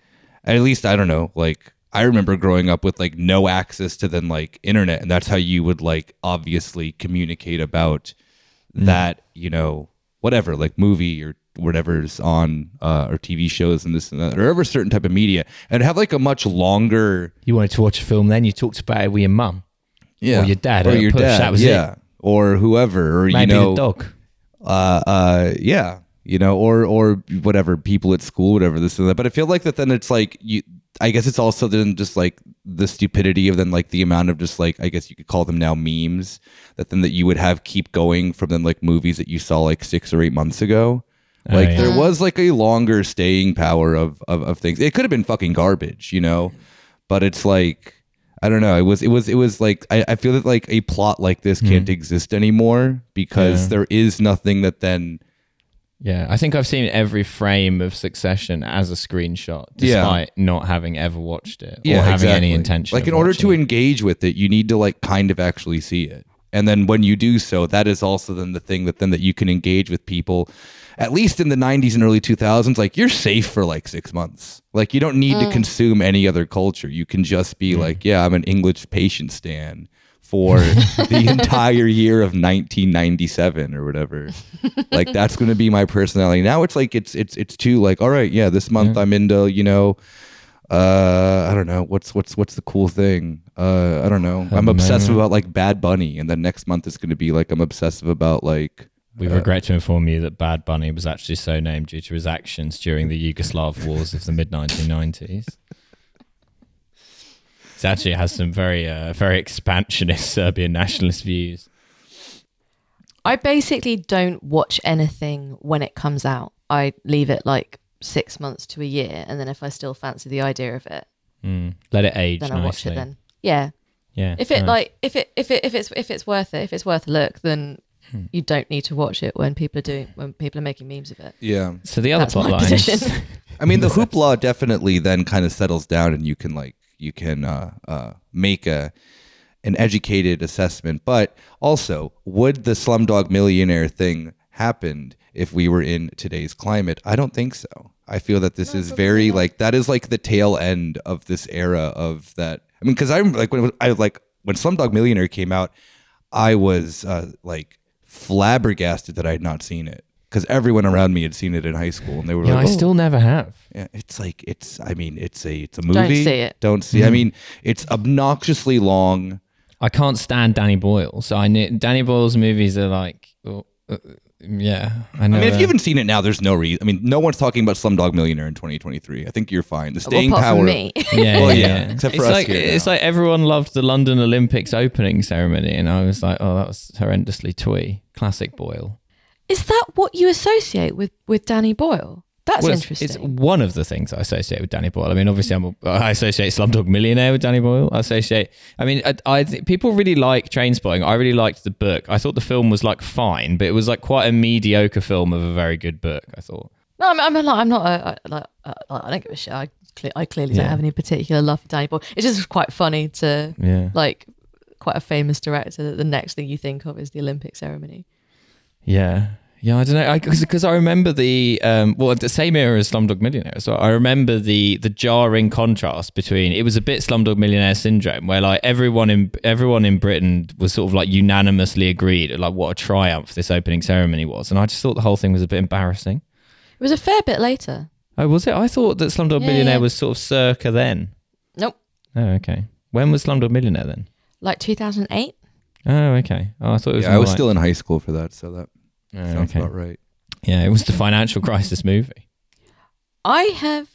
at least, I don't know, like, I remember growing up with like no access to then like internet, and that's how you would like obviously communicate about that, you know, whatever, like movie or whatever's on or TV shows and this and that, or ever certain type of media, and have like a much longer. You wanted to watch a film, then you talked about it with your mum, yeah, or your dad, or your push, dad, that was yeah, it. Or whoever, or maybe you know, the dog, yeah, you know, or whatever, people at school, whatever this and that. But I feel like that then it's like you. I guess it's also then just like the stupidity of then like the amount of just like, I guess you could call them now memes that then that you would have keep going from then like movies that you saw like 6 or 8 months ago. Like there was like a longer staying power of things. It could have been fucking garbage, you know, but it's like, I don't know. It was like, I feel that like a plot like this can't exist anymore because there is nothing that then. Yeah, I think I've seen every frame of Succession as a screenshot, despite not having ever watched it or having any intention. Like in order to engage with it, you need to like kind of actually see it. And then when you do so, that is also then the thing that then that you can engage with people, at least in the 90s and early 2000s, like you're safe for like 6 months. Like you don't need to consume any other culture. You can just be like, yeah, I'm an English patient stan for the entire year of 1997 or whatever. Like that's going to be my personality. Now it's like it's too like, all right, yeah, this month I'm into, you know, I don't know, what's the cool thing? I don't know. I'm obsessive about like Bad Bunny, and then next month it's going to be like I'm obsessive about like. We regret to inform you that Bad Bunny was actually so named due to his actions during the Yugoslav wars of the mid 1990s. It actually has some very, very expansionist Serbian nationalist views. I basically don't watch anything when it comes out. I leave it like 6 months to a year, and then if I still fancy the idea of it, let it age. Then I watch it. Then, yeah, yeah. If it nice. Like, if it's worth it, if it's worth a look, then you don't need to watch it when people are making memes of it. Yeah. So the other plot line. I mean, the hoopla definitely then kind of settles down, and you can like. You can make an educated assessment. But also, would the Slumdog Millionaire thing happened if we were in today's climate? I don't think so. I feel that this is very like that is like the tail end of this era of that. I mean, because I'm like when Slumdog Millionaire came out, I was like flabbergasted that I had not seen it. Because everyone around me had seen it in high school, and they were like, "I still never have." Yeah, it's like it's. I mean, it's a movie. Don't see it. I mean, it's obnoxiously long. I can't stand Danny Boyle, so I knew Danny Boyle's movies are like, yeah. I know. I mean, if you haven't seen it now, there's no reason. I mean, no one's talking about Slumdog Millionaire in 2023. I think you're fine. The staying power. For me. Yeah, well, yeah. Except for us. Like, here it's now. Like everyone loved the London Olympics opening ceremony, and I was like, oh, that was horrendously twee. Classic Boyle. Is that what you associate with Danny Boyle? That's interesting. It's one of the things I associate with Danny Boyle. I mean, obviously, I associate Slumdog Millionaire with Danny Boyle. People really like Trainspotting. I really liked the book. I thought the film was like fine, but it was like quite a mediocre film of a very good book, I thought. No, I don't give a shit. I clearly don't have any particular love for Danny Boyle. It's just quite funny to like quite a famous director that the next thing you think of is the Olympic ceremony. Yeah, I don't know, because I remember the the same era as Slumdog Millionaire. So I remember the jarring contrast between it was a bit Slumdog Millionaire syndrome, where like everyone in Britain was sort of like unanimously agreed at like what a triumph this opening ceremony was, and I just thought the whole thing was a bit embarrassing. It was a fair bit later. Oh, was it? I thought that Slumdog Millionaire was sort of circa then. Nope. Oh, okay. When was Slumdog Millionaire then? Like 2008. Oh, okay. Oh, I thought it was. Yeah, I was still in high school for that, so that sounds about right. Yeah, it was the financial crisis movie. I have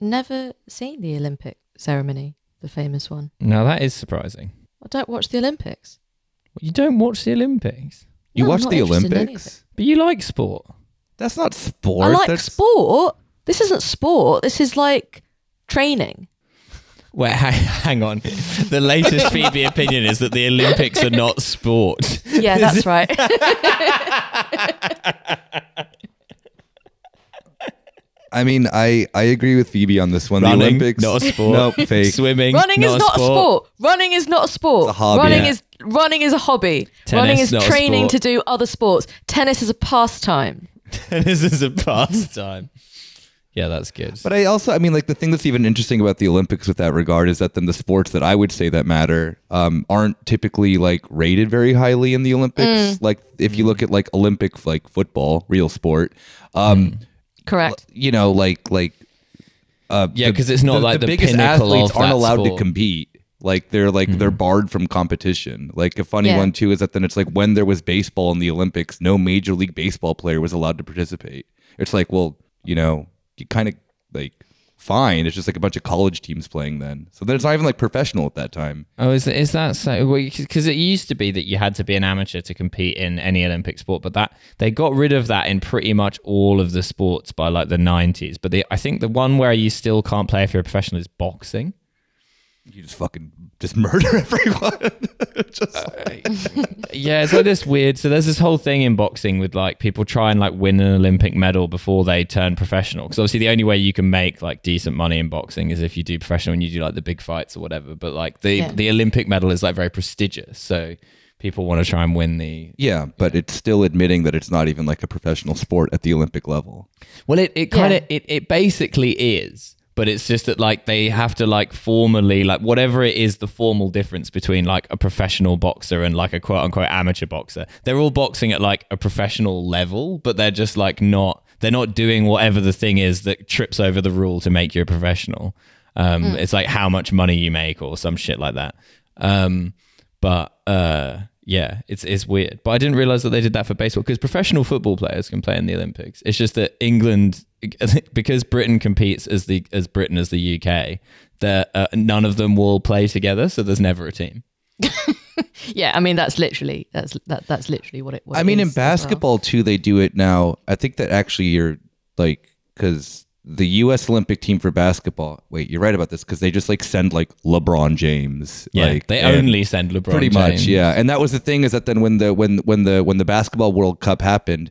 never seen the Olympic ceremony, the famous one. Now that is surprising. I don't watch the Olympics. You don't watch the Olympics? You watch the Olympics? But you like sport. That's not sport. I like sport. This isn't sport. This is like training. Wait, hang on. The latest Phoebe opinion is that the Olympics are not sport. Yeah, that's right. I mean, I agree with Phoebe on this one. Running, the Olympics, not a sport. No, fake. Swimming, running is not a sport. Running is not a sport. It's a hobby. Running is a hobby. Tennis, running is not training to do other sports. Tennis is a pastime. Yeah, that's good. But I also, I mean, like the thing that's even interesting about the Olympics with that regard is that then the sports that I would say that matter aren't typically like rated very highly in the Olympics. Like if you look at like Olympic like football, real sport. Correct. You know, yeah, because it's not like the biggest athletes aren't allowed to compete. Like they're like they're barred from competition. Like a funny one too is that then it's like when there was baseball in the Olympics, no Major League Baseball player was allowed to participate. It's like, well, you know, you kind of like fine. It's just like a bunch of college teams playing then. So then it's not even like professional at that time. Oh, is that so? Because it used to be that you had to be an amateur to compete in any Olympic sport, but that they got rid of that in pretty much all of the sports by like the 90s. But I think the one where you still can't play if you're a professional is boxing. You just fucking just murder everyone. Yeah, it's like this weird. So there's this whole thing in boxing with like people try and like win an Olympic medal before they turn professional. Because obviously the only way you can make like decent money in boxing is if you do professional and you do like the big fights or whatever. But like the Olympic medal is like very prestigious. So people want to try and win the... Yeah, but it's still admitting that it's not even like a professional sport at the Olympic level. Well, it kind of, it basically is. But it's just that like they have to like formally like whatever it is, the formal difference between like a professional boxer and like a quote unquote amateur boxer. They're all boxing at like a professional level, but they're just like they're not doing whatever the thing is that trips over the rule to make you a professional. It's like how much money you make or some shit like that. Yeah, it's weird. But I didn't realize that they did that for baseball because professional football players can play in the Olympics. It's just that England, because Britain competes as Britain as the UK, that none of them will play together, so there's never a team. Yeah, I mean that's literally what it was. I mean in basketball too they do it now. I think that actually you're like because the US Olympic team for basketball. Wait, you're right about this because they just like send like LeBron James. Yeah, like, they only send LeBron pretty James. Pretty much, yeah. And that was the thing is that then when the basketball World Cup happened,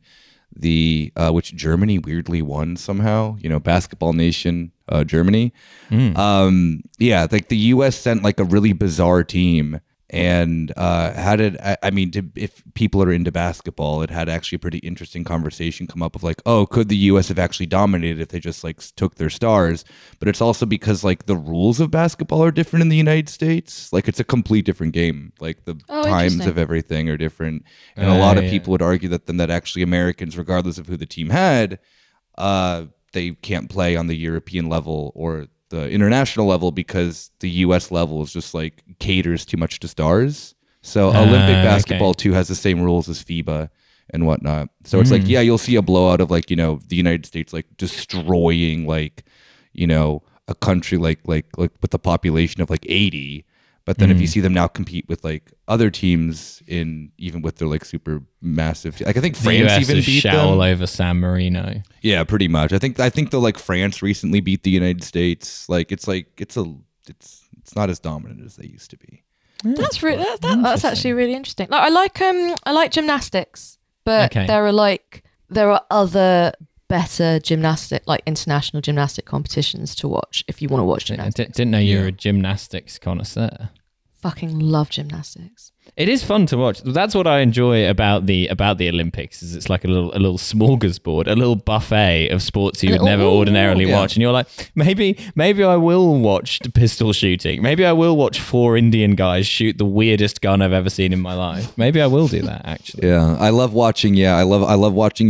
the which Germany weirdly won somehow. You know, basketball nation Germany. Yeah, like the US sent like a really bizarre team. And if people are into basketball, it had actually a pretty interesting conversation come up of like, oh, could the U.S. have actually dominated if they just like took their stars? But it's also because like the rules of basketball are different in the United States. Like it's a complete different game. Like the times of everything are different. And a lot of people would argue that then that actually Americans, regardless of who the team had, they can't play on the European level or the international level because the US level is just like caters too much to stars. So Olympic basketball too has the same rules as FIBA and whatnot. So it's like, yeah, you'll see a blowout of like, you know, the United States like destroying like, you know, a country like with a population of like 80. But then if you see them now compete with like other teams in even with their like super massive, like I think France the US even beat them. All over San Marino. Yeah, pretty much. I think though like France recently beat the United States. Like it's not as dominant as they used to be. That's actually really interesting. Like I like gymnastics, but there are other better gymnastic, like international gymnastic competitions to watch if you want to watch gymnastics. I didn't know you were a gymnastics connoisseur. Fucking love gymnastics. It is fun to watch. That's what I enjoy about the Olympics is it's like a little smorgasbord, a little buffet of sports you would never ordinarily watch. And you're like, maybe I will watch pistol shooting. Maybe I will watch four Indian guys shoot the weirdest gun I've ever seen in my life. Maybe I will do that actually. Yeah. I love watching, you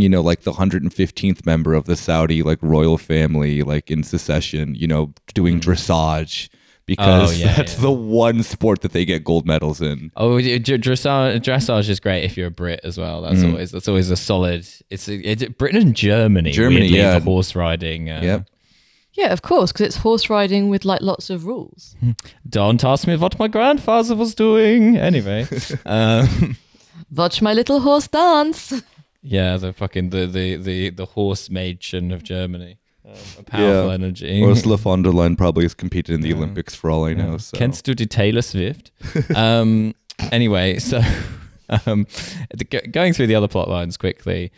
know, like the 115th member of the Saudi like royal family like in succession, you know, doing dressage. Because the one sport that they get gold medals in. Oh, dressage is great if you're a Brit as well. That's always a solid. It's Britain and Germany. Germany, for horse riding. Yeah, of course, because it's horse riding with like lots of rules. Don't ask me what my grandfather was doing. Anyway, watch my little horse dance. Yeah, the fucking the horse mädchen of Germany. A powerful energy. Ursula von der Leyen probably has competed in the Olympics for all I know. So. Kennst du die Taylor Swift? Anyway, so Going through the other plot lines quickly,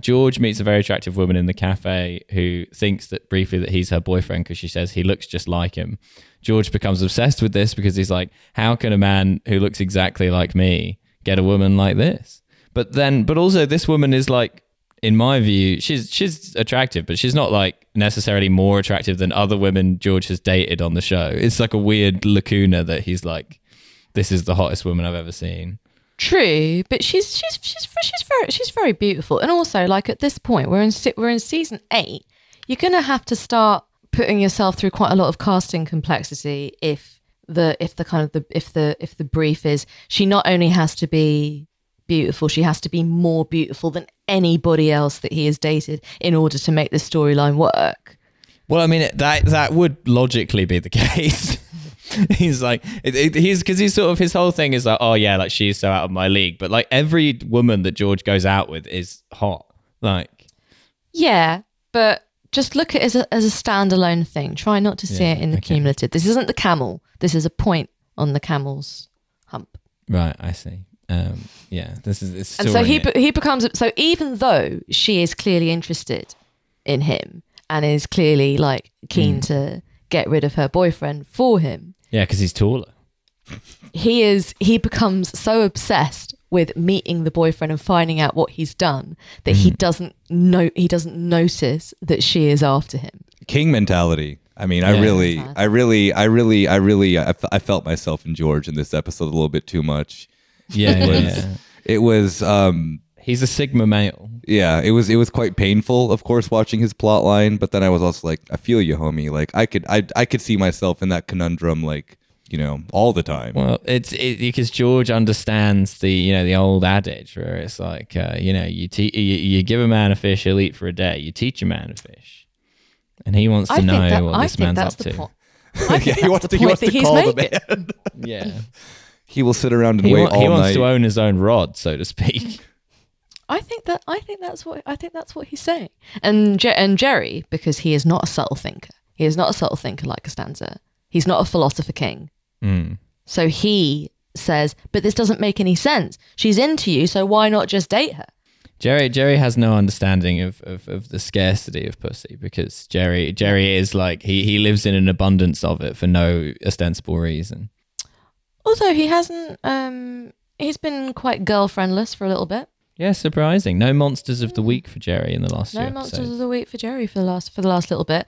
George meets a very attractive woman in the cafe who thinks that briefly that he's her boyfriend because she says he looks just like him. George becomes obsessed with this because he's like, how can a man who looks exactly like me get a woman like this? But also this woman is like, in my view, she's attractive, but she's not like necessarily more attractive than other women George has dated on the show. It's like a weird lacuna that he's like, this is the hottest woman I've ever seen. True, but she's very beautiful, and also like at this point we're in season 8. You're gonna have to start putting yourself through quite a lot of casting complexity if the brief is she not only has to be beautiful, she has to be more beautiful than anybody else that he has dated in order to make this storyline work. Well, I mean that would logically be the case. He's like, he's sort of, his whole thing is like, oh yeah, like she's so out of my league. But like every woman that George goes out with is hot. Like, yeah, but just look at it as a standalone thing. Try not to see it in the cumulative. This isn't the camel. This is a point on the camel's hump. Right, I see. He becomes, so even though she is clearly interested in him and is clearly like keen to get rid of her boyfriend for him. Yeah, because he's taller. He becomes so obsessed with meeting the boyfriend and finding out what he's done that he doesn't notice that she is after him. King mentality. I mean, yeah. I felt myself in George in this episode a little bit too much. Yeah, he's a Sigma male. Yeah, it was quite painful, of course, watching his plot line. But then I was also like, I feel you, homie. Like I could see myself in that conundrum, like, you know, all the time. Well, it's because George understands the old adage where it's like, you give a man a fish, he'll eat for a day. You teach a man a fish, and he wants to know what this man's up to. I think that's the point that he's making. Yeah, he will sit around and wait all night. He wants to own his own rod, so to speak. I think that's what he's saying. And Jerry, because he is not a subtle thinker. He is not a subtle thinker like Costanza. He's not a philosopher king. Mm. So he says, but this doesn't make any sense. She's into you, so why not just date her? Jerry has no understanding of the scarcity of pussy, because Jerry is like, he lives in an abundance of it for no ostensible reason. Also, he hasn't, he's been quite girlfriendless for a little bit. Yeah, surprising. No monsters of the week for Jerry in the last few episodes. No monsters of the week for Jerry for the last little bit.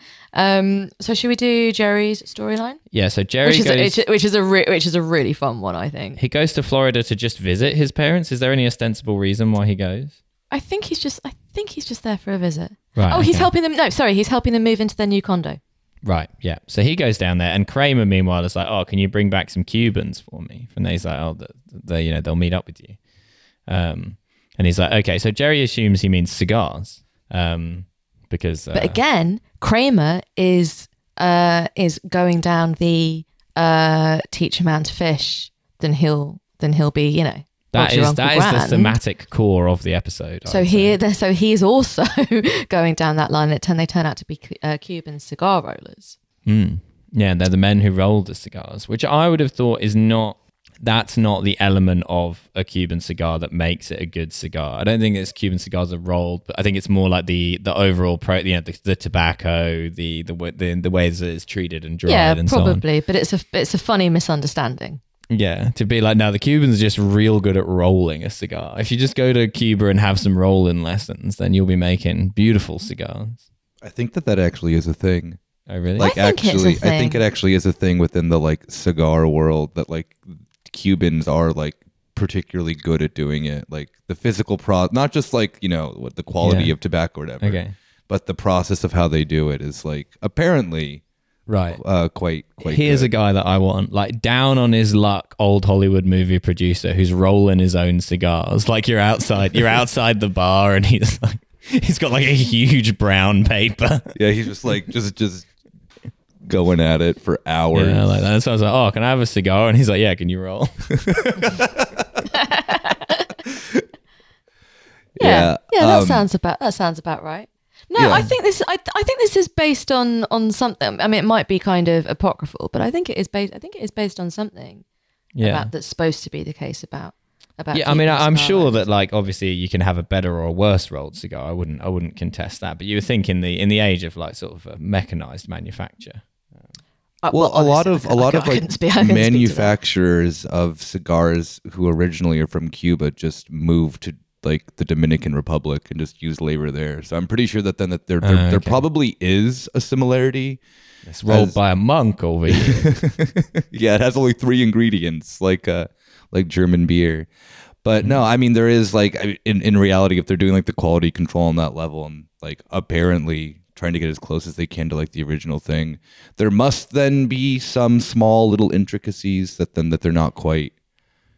So should we do Jerry's storyline? Yeah. So Jerry which is a really fun one, I think. He goes to Florida to just visit his parents. Is there any ostensible reason why he goes? I think he's just there for a visit. Right. Oh, he's helping them. No, sorry, he's helping them move into their new condo. Right. Yeah. So he goes down there, and Kramer, meanwhile, is like, "Oh, can you bring back some Cubans for me?" And he's like, "Oh, they'll meet up with you." And he's like, okay, so Jerry assumes he means cigars, because... but again, Kramer is going down the teach a man to fish, then he'll be, you know. That is the thematic core of the episode. So he is also going down that line that they turn out to be Cuban cigar rollers. Mm. Yeah, they're the men who roll the cigars, which I would have thought is not... That's not the element of a Cuban cigar that makes it a good cigar. I don't think it's Cuban cigars are rolled, but I think it's more like the overall, the tobacco, the ways that it's treated and dried, and so on. Yeah, probably, but it's a funny misunderstanding. Yeah, to be like, now the Cubans are just real good at rolling a cigar. If you just go to Cuba and have some rolling lessons, then you'll be making beautiful cigars. I think that actually is a thing. Oh, really? Like, I think it actually is a thing within the like cigar world that like... Cubans are like particularly good at doing it, like the physical not just like, you know, what the quality of tobacco or whatever, but the process of how they do it is like apparently quite here's good. A guy that I want, like, down on his luck old Hollywood movie producer who's rolling his own cigars. Like you're outside the bar and he's like, he's got like a huge brown paper, he's just like just going at it for hours. Yeah, like that. So I was like, "Oh, can I have a cigar?" And he's like, "Yeah, can you roll?" That sounds about right. No, yeah. I think this is based on something. I mean, it might be kind of apocryphal, but I think it is based on something. Yeah, that's supposed to be the case about about. Yeah, I mean, I'm sure that, like, obviously you can have a better or a worse rolled cigar. I wouldn't contest that. But you would think in the age of, like, sort of a mechanized manufacture. Well, a lot of manufacturers of cigars who originally are from Cuba just moved to, like, the Dominican Republic and just use labor there. So I'm pretty sure that there probably is a similarity. It's rolled by a monk over here. Yeah, it has only 3 ingredients, like German beer. But no, I mean, there is, like, in reality, if they're doing, like, the quality control on that level and, like, apparently trying to get as close as they can to, like, the original thing, there must then be some small little intricacies that they're not quite.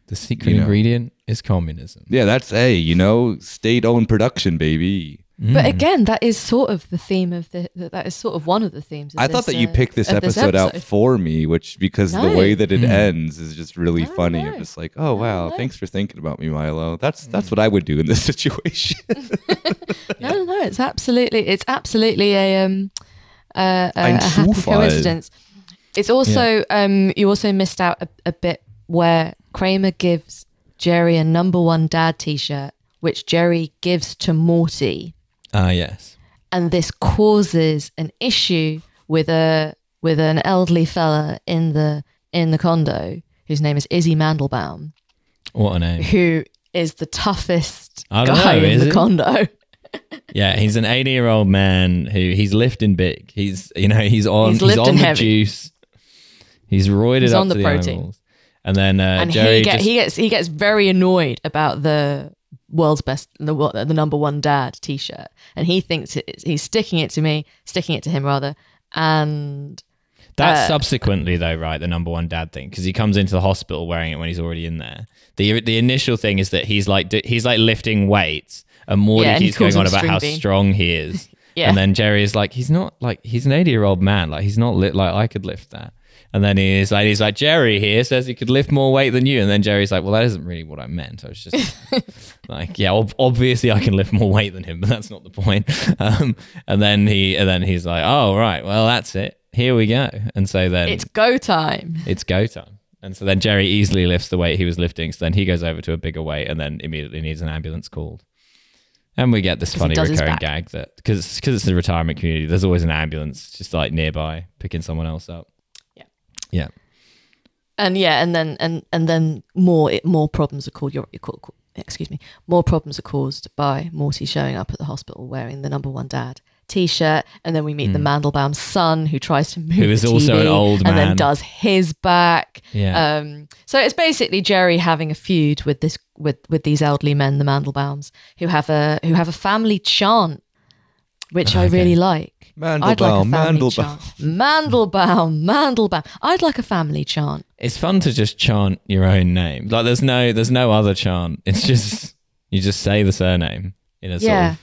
The secret ingredient is communism. Yeah, that's state-owned production, baby. Mm. But again, that is sort of the theme of that is sort of one of the themes. I thought that you picked this episode out for me, because the way that it ends is just really funny. No. I'm just like, oh wow, thanks for thinking about me, Milo. That's what I would do in this situation. No, it's absolutely a happy coincidence. It's also you also missed out a bit where Kramer gives Jerry a #1 dad t-shirt, which Jerry gives to Morty. Ah, yes. And this causes an issue with an elderly fella in the condo whose name is Izzy Mandelbaum. What a name. Who is the toughest guy in the condo. Yeah, he's an 80-year-old man who's lifting big. He's on the juice. He's roided up on the protein. Animals. And then Jerry he gets very annoyed about the world's best, the #1 dad t-shirt, and he thinks he's sticking it to him, and that's subsequently though, right? The #1 dad thing, because he comes into the hospital wearing it when he's already in there. The initial thing is that he's like lifting weights, and Morty keeps going on about how strong he is. Yeah. And then Jerry is like, he's an 80-year-old man, like he's not lit, like I could lift that. And then he's like, Jerry here says he could lift more weight than you. And then Jerry's like, well, that isn't really what I meant. I was just like, yeah, obviously I can lift more weight than him, but that's not the point. And then he's like, oh, right. Well, that's it. Here we go. And so then it's go time. And so then Jerry easily lifts the weight he was lifting. So then he goes over to a bigger weight and then immediately needs an ambulance called. And we get this funny recurring gag that because it's a retirement community, there's always an ambulance just like nearby picking someone else up. Yeah, and then more problems are caused. More problems are caused by Morty showing up at the hospital wearing the #1 dad t-shirt, and then we meet the Mandelbaum's son who tries to move. Who is also an old man, and then does his back. Yeah. So it's basically Jerry having a feud with these elderly men, the Mandelbaums, who have a family chant, which I really like. Mandelbaum. I'd like a family chant. It's fun to just chant your own name. Like there's no other chant. It's just you just say the surname in a sort of,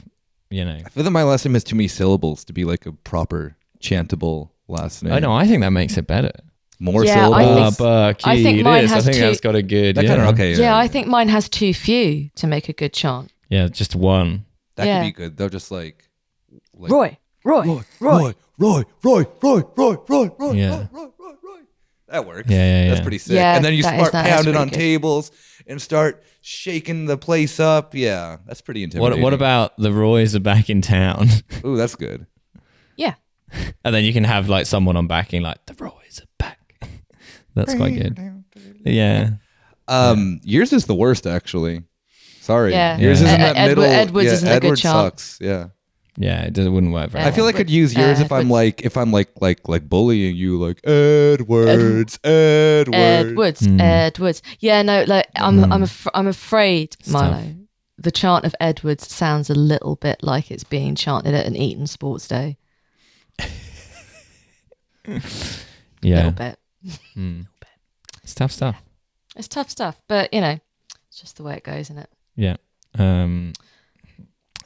you know. I feel that my last name has too many syllables to be like a proper chantable last name. I know. I think that makes it better. More syllables. I think that's got a good. I think mine has too few to make a good chant. Yeah, just one. That could be good. They're just like Roy. That works. Yeah. That's pretty sick. Yeah, and then you start pounding on tables and start shaking the place up. Yeah, that's pretty intimidating. What about the Roys are back in town? Ooh, that's good. Yeah. And then you can have like someone on backing like the Roys are back. That's quite good. Yeah. Yours is the worst actually. Sorry. Yeah. Yours is in that middle. Edwards isn't a good chant. Sucks. Yeah. Yeah, it wouldn't work very well. I feel like I could use yours if I'm like bullying you, like Edwards. Yeah, no, like I'm afraid, Milo, the chant of Edwards sounds a little bit like it's being chanted at an Eton sports day. Yeah, a little bit. It's tough stuff. It's tough stuff, but you know, it's just the way it goes, isn't it? Yeah.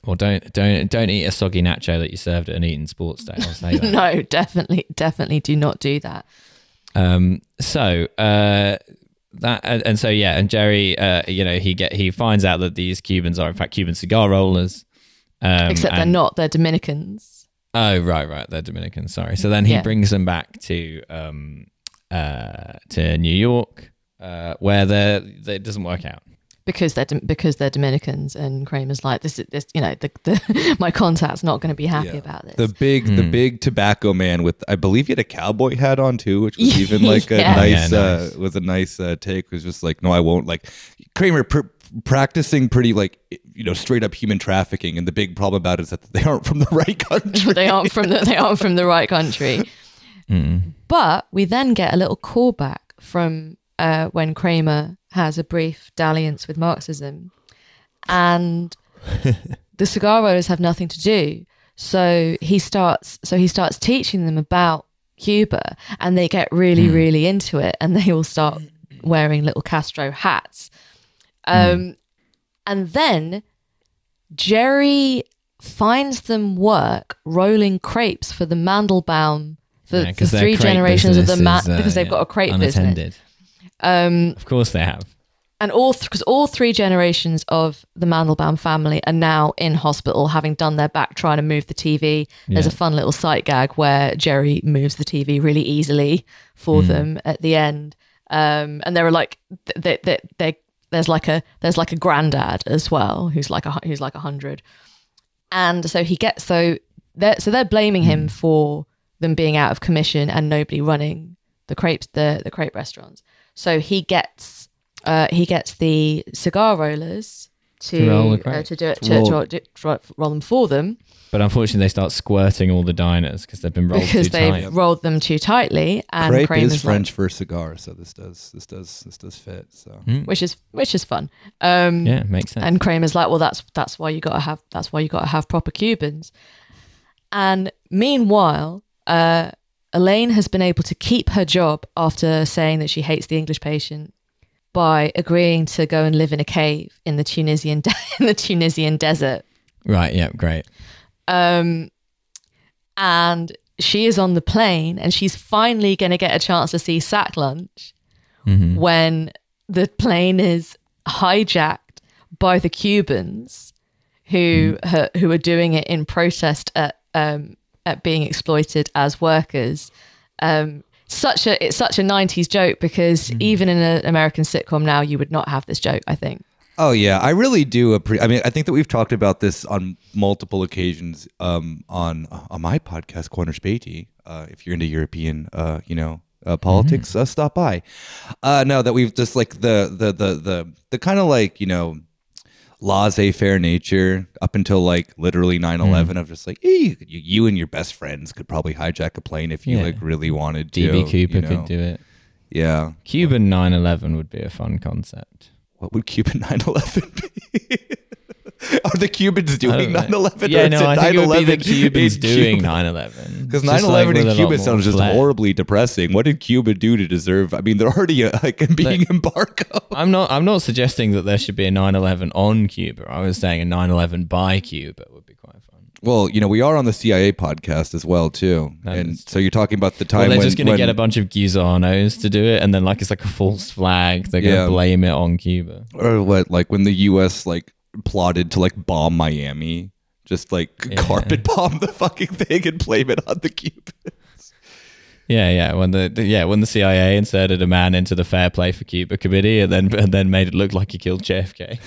Well, don't eat a soggy nacho that you served at an Eton sports day. I'll say that. No, definitely do not do that. And Jerry, he finds out that these Cubans are in fact Cuban cigar rollers. Except they're not; they're Dominicans. Oh, right, they're Dominicans. Sorry. So then he brings them back to New York, where it doesn't work out. because they're Dominicans, and Kramer's like, this you know, my contact's not going to be happy about this. The big tobacco man with, I believe, he had a cowboy hat on too, which was even like a nice take. It was just like, no, I won't, like Kramer practicing pretty, like, you know, straight up human trafficking. And the big problem about it is that they aren't from the right country. they aren't from the right country. Mm. But we then get a little callback from when Kramer has a brief dalliance with Marxism, and the cigar rollers have nothing to do. So he starts teaching them about Cuba, and they get really into it, and they all start wearing little Castro hats. And then Jerry finds them work rolling crepes for the Mandelbaum, for three generations of the because they've got a crepe business. Of course they have. And because all three generations of the Mandelbaum family are now in hospital, having done their back trying to move the TV. There's a fun little sight gag where Jerry moves the TV really easily for them at the end. And they were like, there's like a granddad as well who's like 100, and so he gets they're blaming him for them being out of commission and nobody running the crepe restaurants. So he gets the cigar rollers to roll them for them. But unfortunately, they start squirting all the diners because they've been rolled too tight. Because they've rolled them too tightly. And crepe is French for cigar, so this does fit. So which is fun. Yeah, it makes sense. And Kramer's like, well, that's why you gotta have proper Cubans. And meanwhile, Elaine has been able to keep her job after saying that she hates The English Patient by agreeing to go and live in a cave in the Tunisian desert. Right, yeah, great. And she is on the plane, and she's finally going to get a chance to see Sack Lunch when the plane is hijacked by the Cubans who are doing it in protest at being exploited as workers. It's such a 90s joke, because even in an American sitcom now, you would not have this joke, I think. Oh yeah, I really do. I think that we've talked about this on multiple occasions on my podcast, Corner Späti. If you're into European, politics, stop by. No, that we've just like the kind of like, you know, laissez-faire nature up until like literally 9/11 of just like, you and your best friends could probably hijack a plane if you like really wanted to. DB Cooper could do it. Yeah, Cuban 9/11 would be a fun concept. What would Cuban 9/11 be? Are the Cubans doing 9/11? Yeah, no, I think it would be the Cubans doing 9/11. Because 9/11 in Cuba sounds just horribly depressing. What did Cuba do to deserve? I mean, they're already being embargoed. I'm not suggesting that there should be a 9/11 on Cuba. I was saying a 9/11 by Cuba would be quite fun. Well, you know, we are on the CIA podcast as well, too. So you're talking about the time they're just going to get a bunch of Guisanos to do it, and then, like, it's like a false flag. They're going to blame it on Cuba. Or what, like, when the US, like, plotted to, like, bomb Miami, just, like, carpet bomb the fucking thing and blame it on the Cubans. Yeah. When the CIA inserted a man into the Fair Play for Cuba Committee and then made it look like he killed JFK.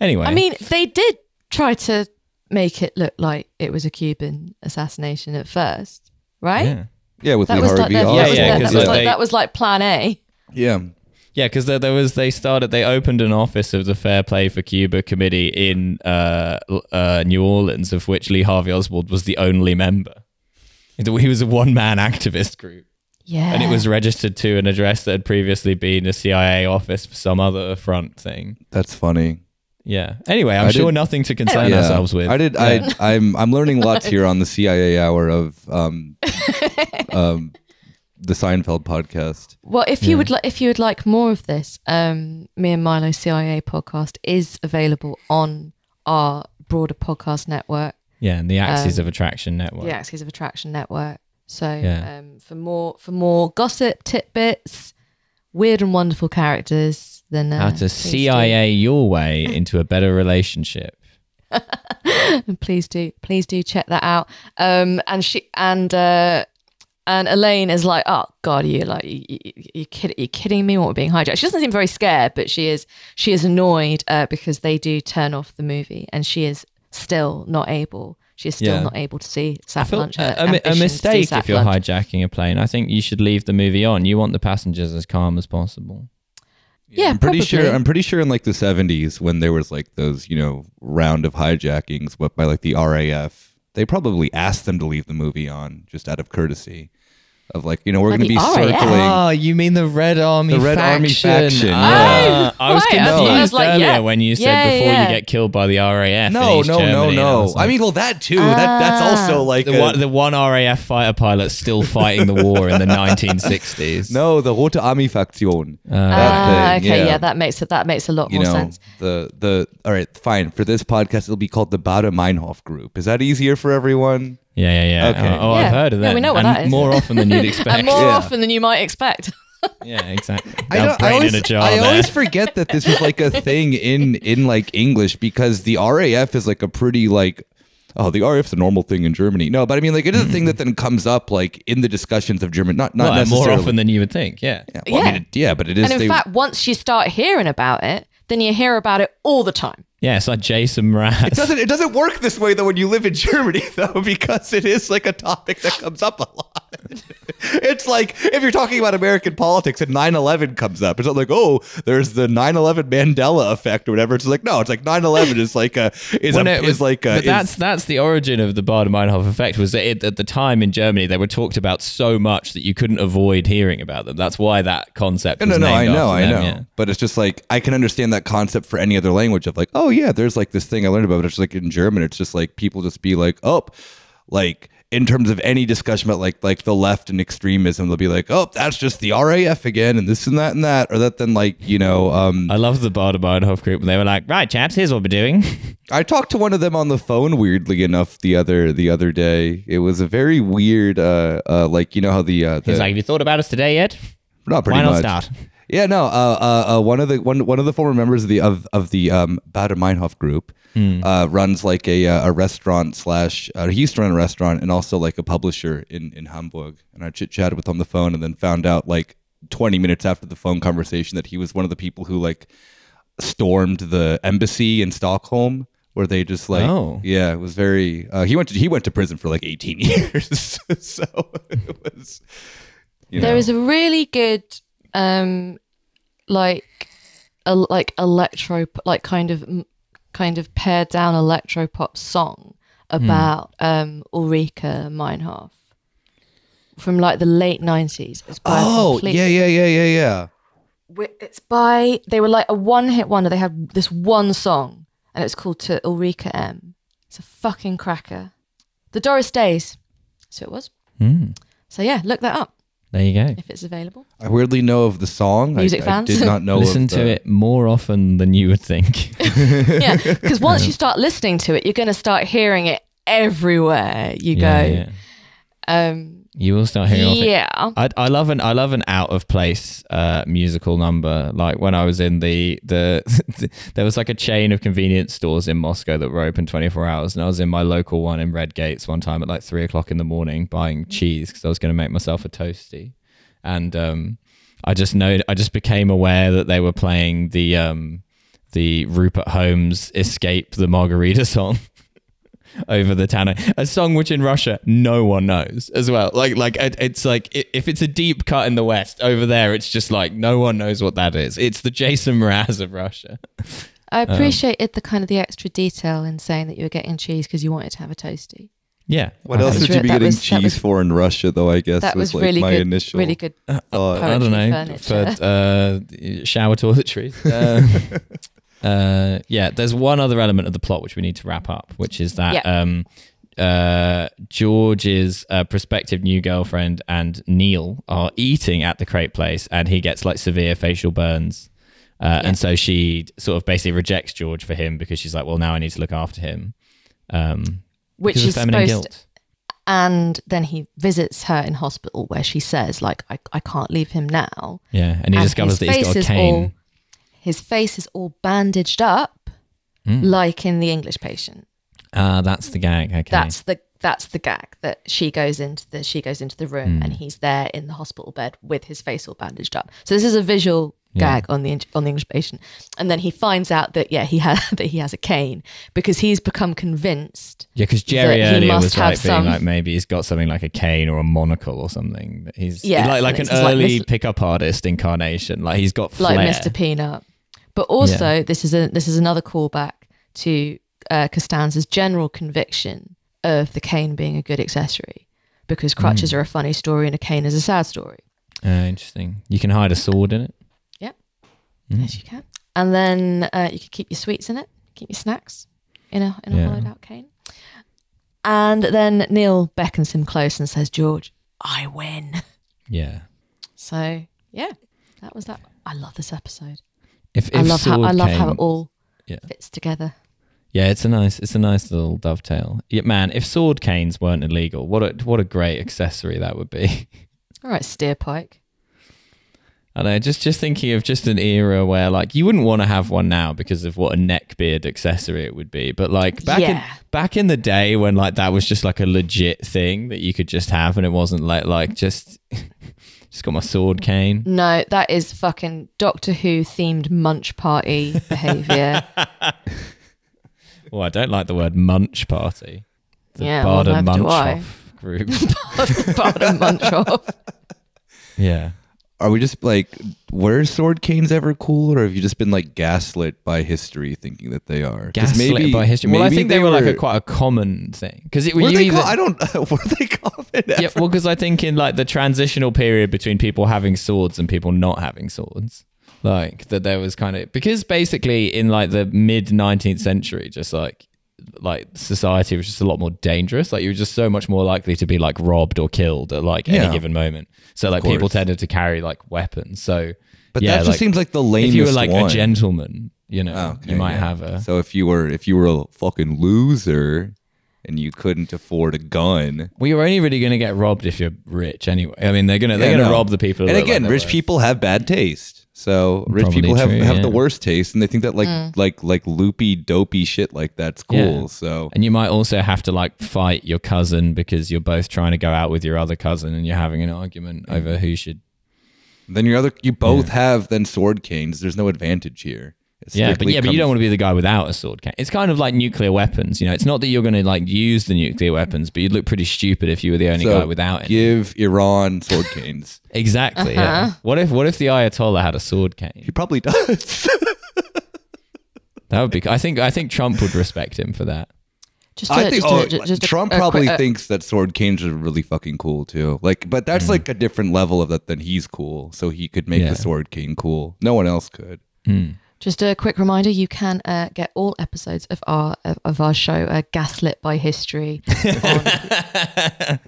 Anyway. I mean, they did try to make it look like it was a Cuban assassination at first, right? Yeah, with the Harvey. That was like plan A. Yeah. Yeah, because they opened an office of the Fair Play for Cuba Committee in New Orleans, of which Lee Harvey Oswald was the only member. He was a one-man activist group. Yeah. And it was registered to an address that had previously been a CIA office for some other affront thing. That's funny. Yeah. Anyway, I'm sure nothing to concern ourselves with. I'm learning lots here on the CIA hour of the Seinfeld podcast. Well, if you would like more of this, me and Milo CIA podcast is available on our broader podcast network. Yeah, and the Axes of Attraction Network. The Axes of Attraction Network. So for more gossip, tidbits, weird and wonderful characters. How to CIA your way into a better relationship. Please do check that out. And she and And Elaine is like, oh God, you're kidding me? What, we're being hijacked? She doesn't seem very scared, but she is annoyed because they do turn off the movie, and she is still not able. She's still not able to see Sack Lunch. A mistake if you're hijacking a plane. I think you should leave the movie on. You want the passengers as calm as possible. Yeah, I'm pretty sure in like the 70s when there was like those, round of hijackings by like the RAF, they probably asked them to leave the movie on just out of courtesy of like, we're going to be circling. Oh, you mean the Red Army faction. The Red Army faction. Yeah. I was confused earlier when you said before you get killed by the RAF. No. Like, that too. That's also like... The one RAF fighter pilot still fighting the war in the 1960s. No, the Rote Army Fraktion. That makes a lot more sense. All right, fine. For this podcast, it'll be called the Baader-Meinhof group. Is that easier for everyone? Yeah. Okay. Oh, yeah. I've heard of that. Yeah, we know what that is. More often than you'd expect. And more often than you might expect. Yeah, exactly. I always forget that this was like a thing in like English, because the RAF is like a pretty like, oh, the RAF's a normal thing in Germany. No, but I mean, like, it is a thing that then comes up like in the discussions of German, not necessarily. More often than you would think, yeah. Yeah, well, yeah. I mean, but it is. And in fact, once you start hearing about it, then you hear about it all the time. Yeah, it's like Jason Mraz. It doesn't work this way though when you live in Germany though, because it is like a topic that comes up a lot. It's like if you're talking about American politics and 9/11 comes up, it's not like, oh, there's the 9/11 Mandela effect or whatever. It's like, no, it's like 9/11 is like a is when a it was, is like a, but that's the origin of the Baader-Meinhof effect, was that at the time in Germany they were talked about so much that you couldn't avoid hearing about them. That's why that concept. I know. Yeah. But it's just like I can understand that concept for any other language of like, oh. Yeah, there's like this thing I learned about, but it's like in German, it's just like people just be like, oh, like in terms of any discussion about like the left and extremism, they'll be like, oh, that's just the RAF again, and this and that, or that then like, I love the Baader-Meinhof group. They were like, right, chaps, here's what we're doing. I talked to one of them on the phone, weirdly enough, the other day. It was a very weird, how the... He's like, have you thought about us today yet? Not pretty much. Why not start? Yeah, no. One of the former members of the Baader-Meinhof group runs like a restaurant slash he used to run a restaurant and also like a publisher in Hamburg. And I chit chatted with him on the phone and then found out like 20 minutes after the phone conversation that he was one of the people who like stormed the embassy in Stockholm, where they just like it was very. He went to prison for like 18 years. So it was. There is a really good. Kind of pared down electropop song about Ulrika Meinhof from like the late 90s. It's by It's by, they were like a one-hit wonder. They had this one song, and it's called "To Ulrika M." It's a fucking cracker. The Doris Days, so it was. So yeah, look that up. There you go. If it's available. I weirdly know of the song. Music fans. I did not know Listen to it more often than you would think. Yeah, because once you start listening to it, you're going to start hearing it everywhere you go. Yeah. You will start hearing it. Yeah. I love an out of place musical number. Like when I was in the there was like a chain of convenience stores in Moscow that were open 24 hours, and I was in my local one in Red Gates one time at like 3:00 in the morning buying cheese because I was going to make myself a toasty, and I just became aware that they were playing the Rupert Holmes "Escape the Margarita" song. Over the tanner, a song which in Russia no one knows as well. Like it's like if it's a deep cut in the West, over there it's just like no one knows what that is. It's the Jason Mraz of Russia. I appreciated the extra detail in saying that you were getting cheese because you wanted to have a toasty. Yeah. What else would you be getting cheese for in Russia, though? I guess that was like really my good, initial. Really good. I don't know. For shower toiletries. There's one other element of the plot which we need to wrap up, which is that George's prospective new girlfriend and Neil are eating at the crepe place, and he gets like severe facial burns, and so she sort of basically rejects George for him because she's like, well, now I need to look after him, which is feminine guilt. And then he visits her in hospital, where she says like, I can't leave him now. Yeah, and he discovers that he's got a cane. His face is all bandaged up, like in The English Patient. Ah, that's the gag. Okay. That's the that's the gag, that she goes into the room and he's there in the hospital bed with his face all bandaged up. So this is a visual gag on the English Patient. And then he finds out that he has a cane because he's become convinced. Yeah, because Jerry earlier was maybe he's got something like a cane or a monocle or something. He's like an early pickup artist incarnation. Like he's got flair. Like Mr. Peanut. But also this is another callback to Costanza's general conviction of the cane being a good accessory, because crutches are a funny story and a cane is a sad story. Interesting. You can hide a sword in it. Yep. Yes, you can. And then you can keep your sweets in it, keep your snacks in a hollowed out cane. And then Neil beckons him close and says, "George, I win." Yeah. So that was that. I love this episode. I love how it all fits together. Yeah, it's a nice little dovetail. Yeah, man, if sword canes weren't illegal, what a great accessory that would be. All right, steer pike. I know, just thinking of just an era where like you wouldn't want to have one now because of what a neckbeard accessory it would be, but like back in the day when like that was just like a legit thing that you could just have, and it wasn't like just just got my sword cane. No, that is fucking Doctor Who themed munch party behavior. Well, I don't like the word munch party. The Baader-Meinhof group. Baader-Meinhof. Yeah. Are we just like, were sword canes ever cool, or have you just been like gaslit by history thinking that they are? Gaslit by history. Well, I think they were like quite a common thing. Because it was were they common ever? Yeah, well, because I think in like the transitional period between people having swords and people not having swords. Like that there was kind of, because basically in like the mid 19th century, just like society was just a lot more dangerous. Like you were just so much more likely to be like robbed or killed at like any given moment. So like people tended to carry like weapons. So, but that just seems like the lamest. If you were like a gentleman, you know, you might have a. So if you were a fucking loser and you couldn't afford a gun. Well, you're only really going to get robbed if you're rich anyway. I mean, they're going to rob the people. And again, rich people have bad taste. So rich probably people have the worst taste, and they think that like loopy, dopey shit like that's cool. Yeah. So, and you might also have to like fight your cousin because you're both trying to go out with your other cousin, and you're having an argument over who should. Then you both have sword canes. There's no advantage here. But you don't want to be the guy without a sword cane. It's kind of like nuclear weapons. You know, it's not that you're going to like use the nuclear weapons, but you'd look pretty stupid if you were the only guy without it. Give Iran sword canes. Exactly. Yeah. What if the Ayatollah had a sword cane? He probably does. That would be. I think Trump would respect him for that. Trump probably thinks that sword canes are really fucking cool too. Like, but that's like a different level of that than he's cool. So he could make the sword cane cool. No one else could. Mm. Just a quick reminder: you can get all episodes of our show, "Gaslit by History,"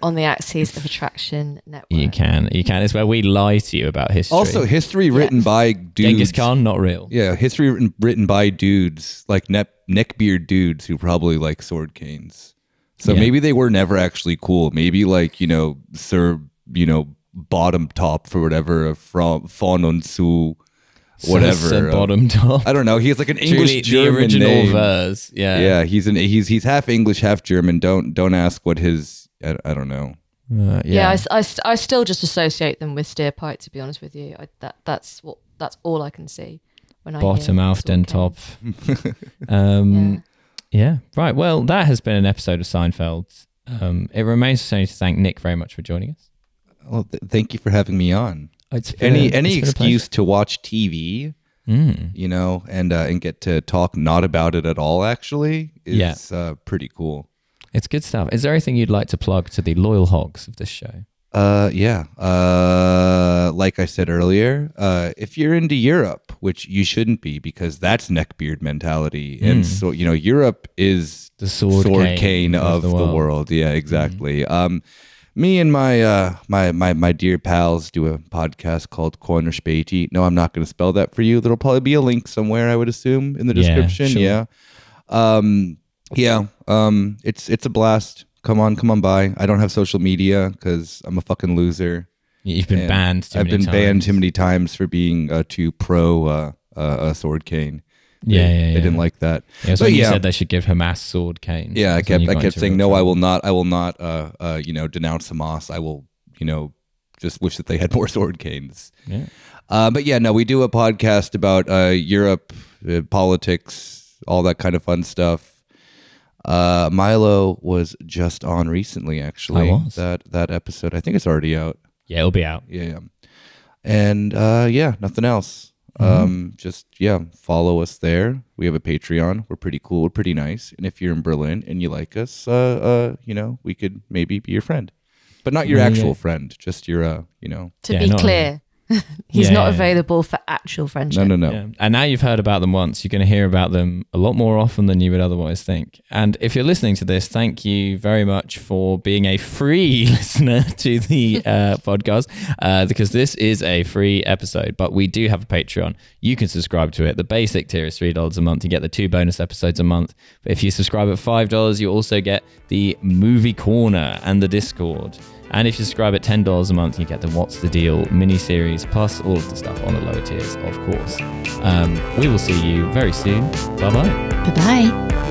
on the Axes of Attraction Network. You can. It's where we lie to you about history. Also, history written by dudes. Genghis Khan, not real. Yeah, history written by dudes like neckbeard dudes who probably like sword canes. So maybe they were never actually cool. Maybe like bottom top for whatever from Fononsu. Whatever, bottom top. I don't know. He's like an English German. The original name. Verse. Yeah, yeah. He's half English, half German. Don't ask what his. I don't know. I still just associate them with steer pipe. To be honest with you, that's all I can see when bottom I bottom and top. Yeah. Right. Well, that has been an episode of Seinfeld. It remains for me to thank Nick very much for joining us. Well, thank you for having me on. Any excuse to watch TV, and get to talk not about it at all actually is pretty cool. It's good stuff. Is there anything you'd like to plug to the loyal hogs of this show? Like I said earlier, if you're into Europe, which you shouldn't be because that's neckbeard mentality, and so Europe is the sword cane of the world. Yeah, exactly. Me and my my dear pals do a podcast called Corner Späti. No, I'm not going to spell that for you. There'll probably be a link somewhere, I would assume, in the description. Sure. Yeah. It's a blast. Come on by. I don't have social media because I'm a fucking loser. You've been banned too many times. I've been banned too many times for being too pro a sword cane. They didn't like that. Yeah, so you said they should give Hamas sword cane. Yeah, I kept saying no. I will not. Denounce Hamas. I will. Just wish that they had more sword canes. Yeah. We do a podcast about Europe, politics, all that kind of fun stuff. Milo was just on recently, actually. That episode. I think it's already out. Yeah, it'll be out. Yeah. And nothing else. Mm-hmm. Follow us there. We have a Patreon. We're pretty cool. We're pretty nice. And if you're in Berlin and you like us, we could maybe be your friend. But not your actual friend, just your, To be clear, he's not available for actual friendship. No. Yeah. And now you've heard about them once, you're going to hear about them a lot more often than you would otherwise think. And if you're listening to this, thank you very much for being a free listener to the podcast, because this is a free episode. But we do have a Patreon. You can subscribe to it. The basic tier is $3 a month. You get the 2 bonus episodes a month. But if you subscribe at $5, you also get the Movie Corner and the Discord. And if you subscribe at $10 a month, you get the What's the Deal miniseries, plus all of the stuff on the lower tiers, of course. We will see you very soon. Bye-bye. Bye-bye.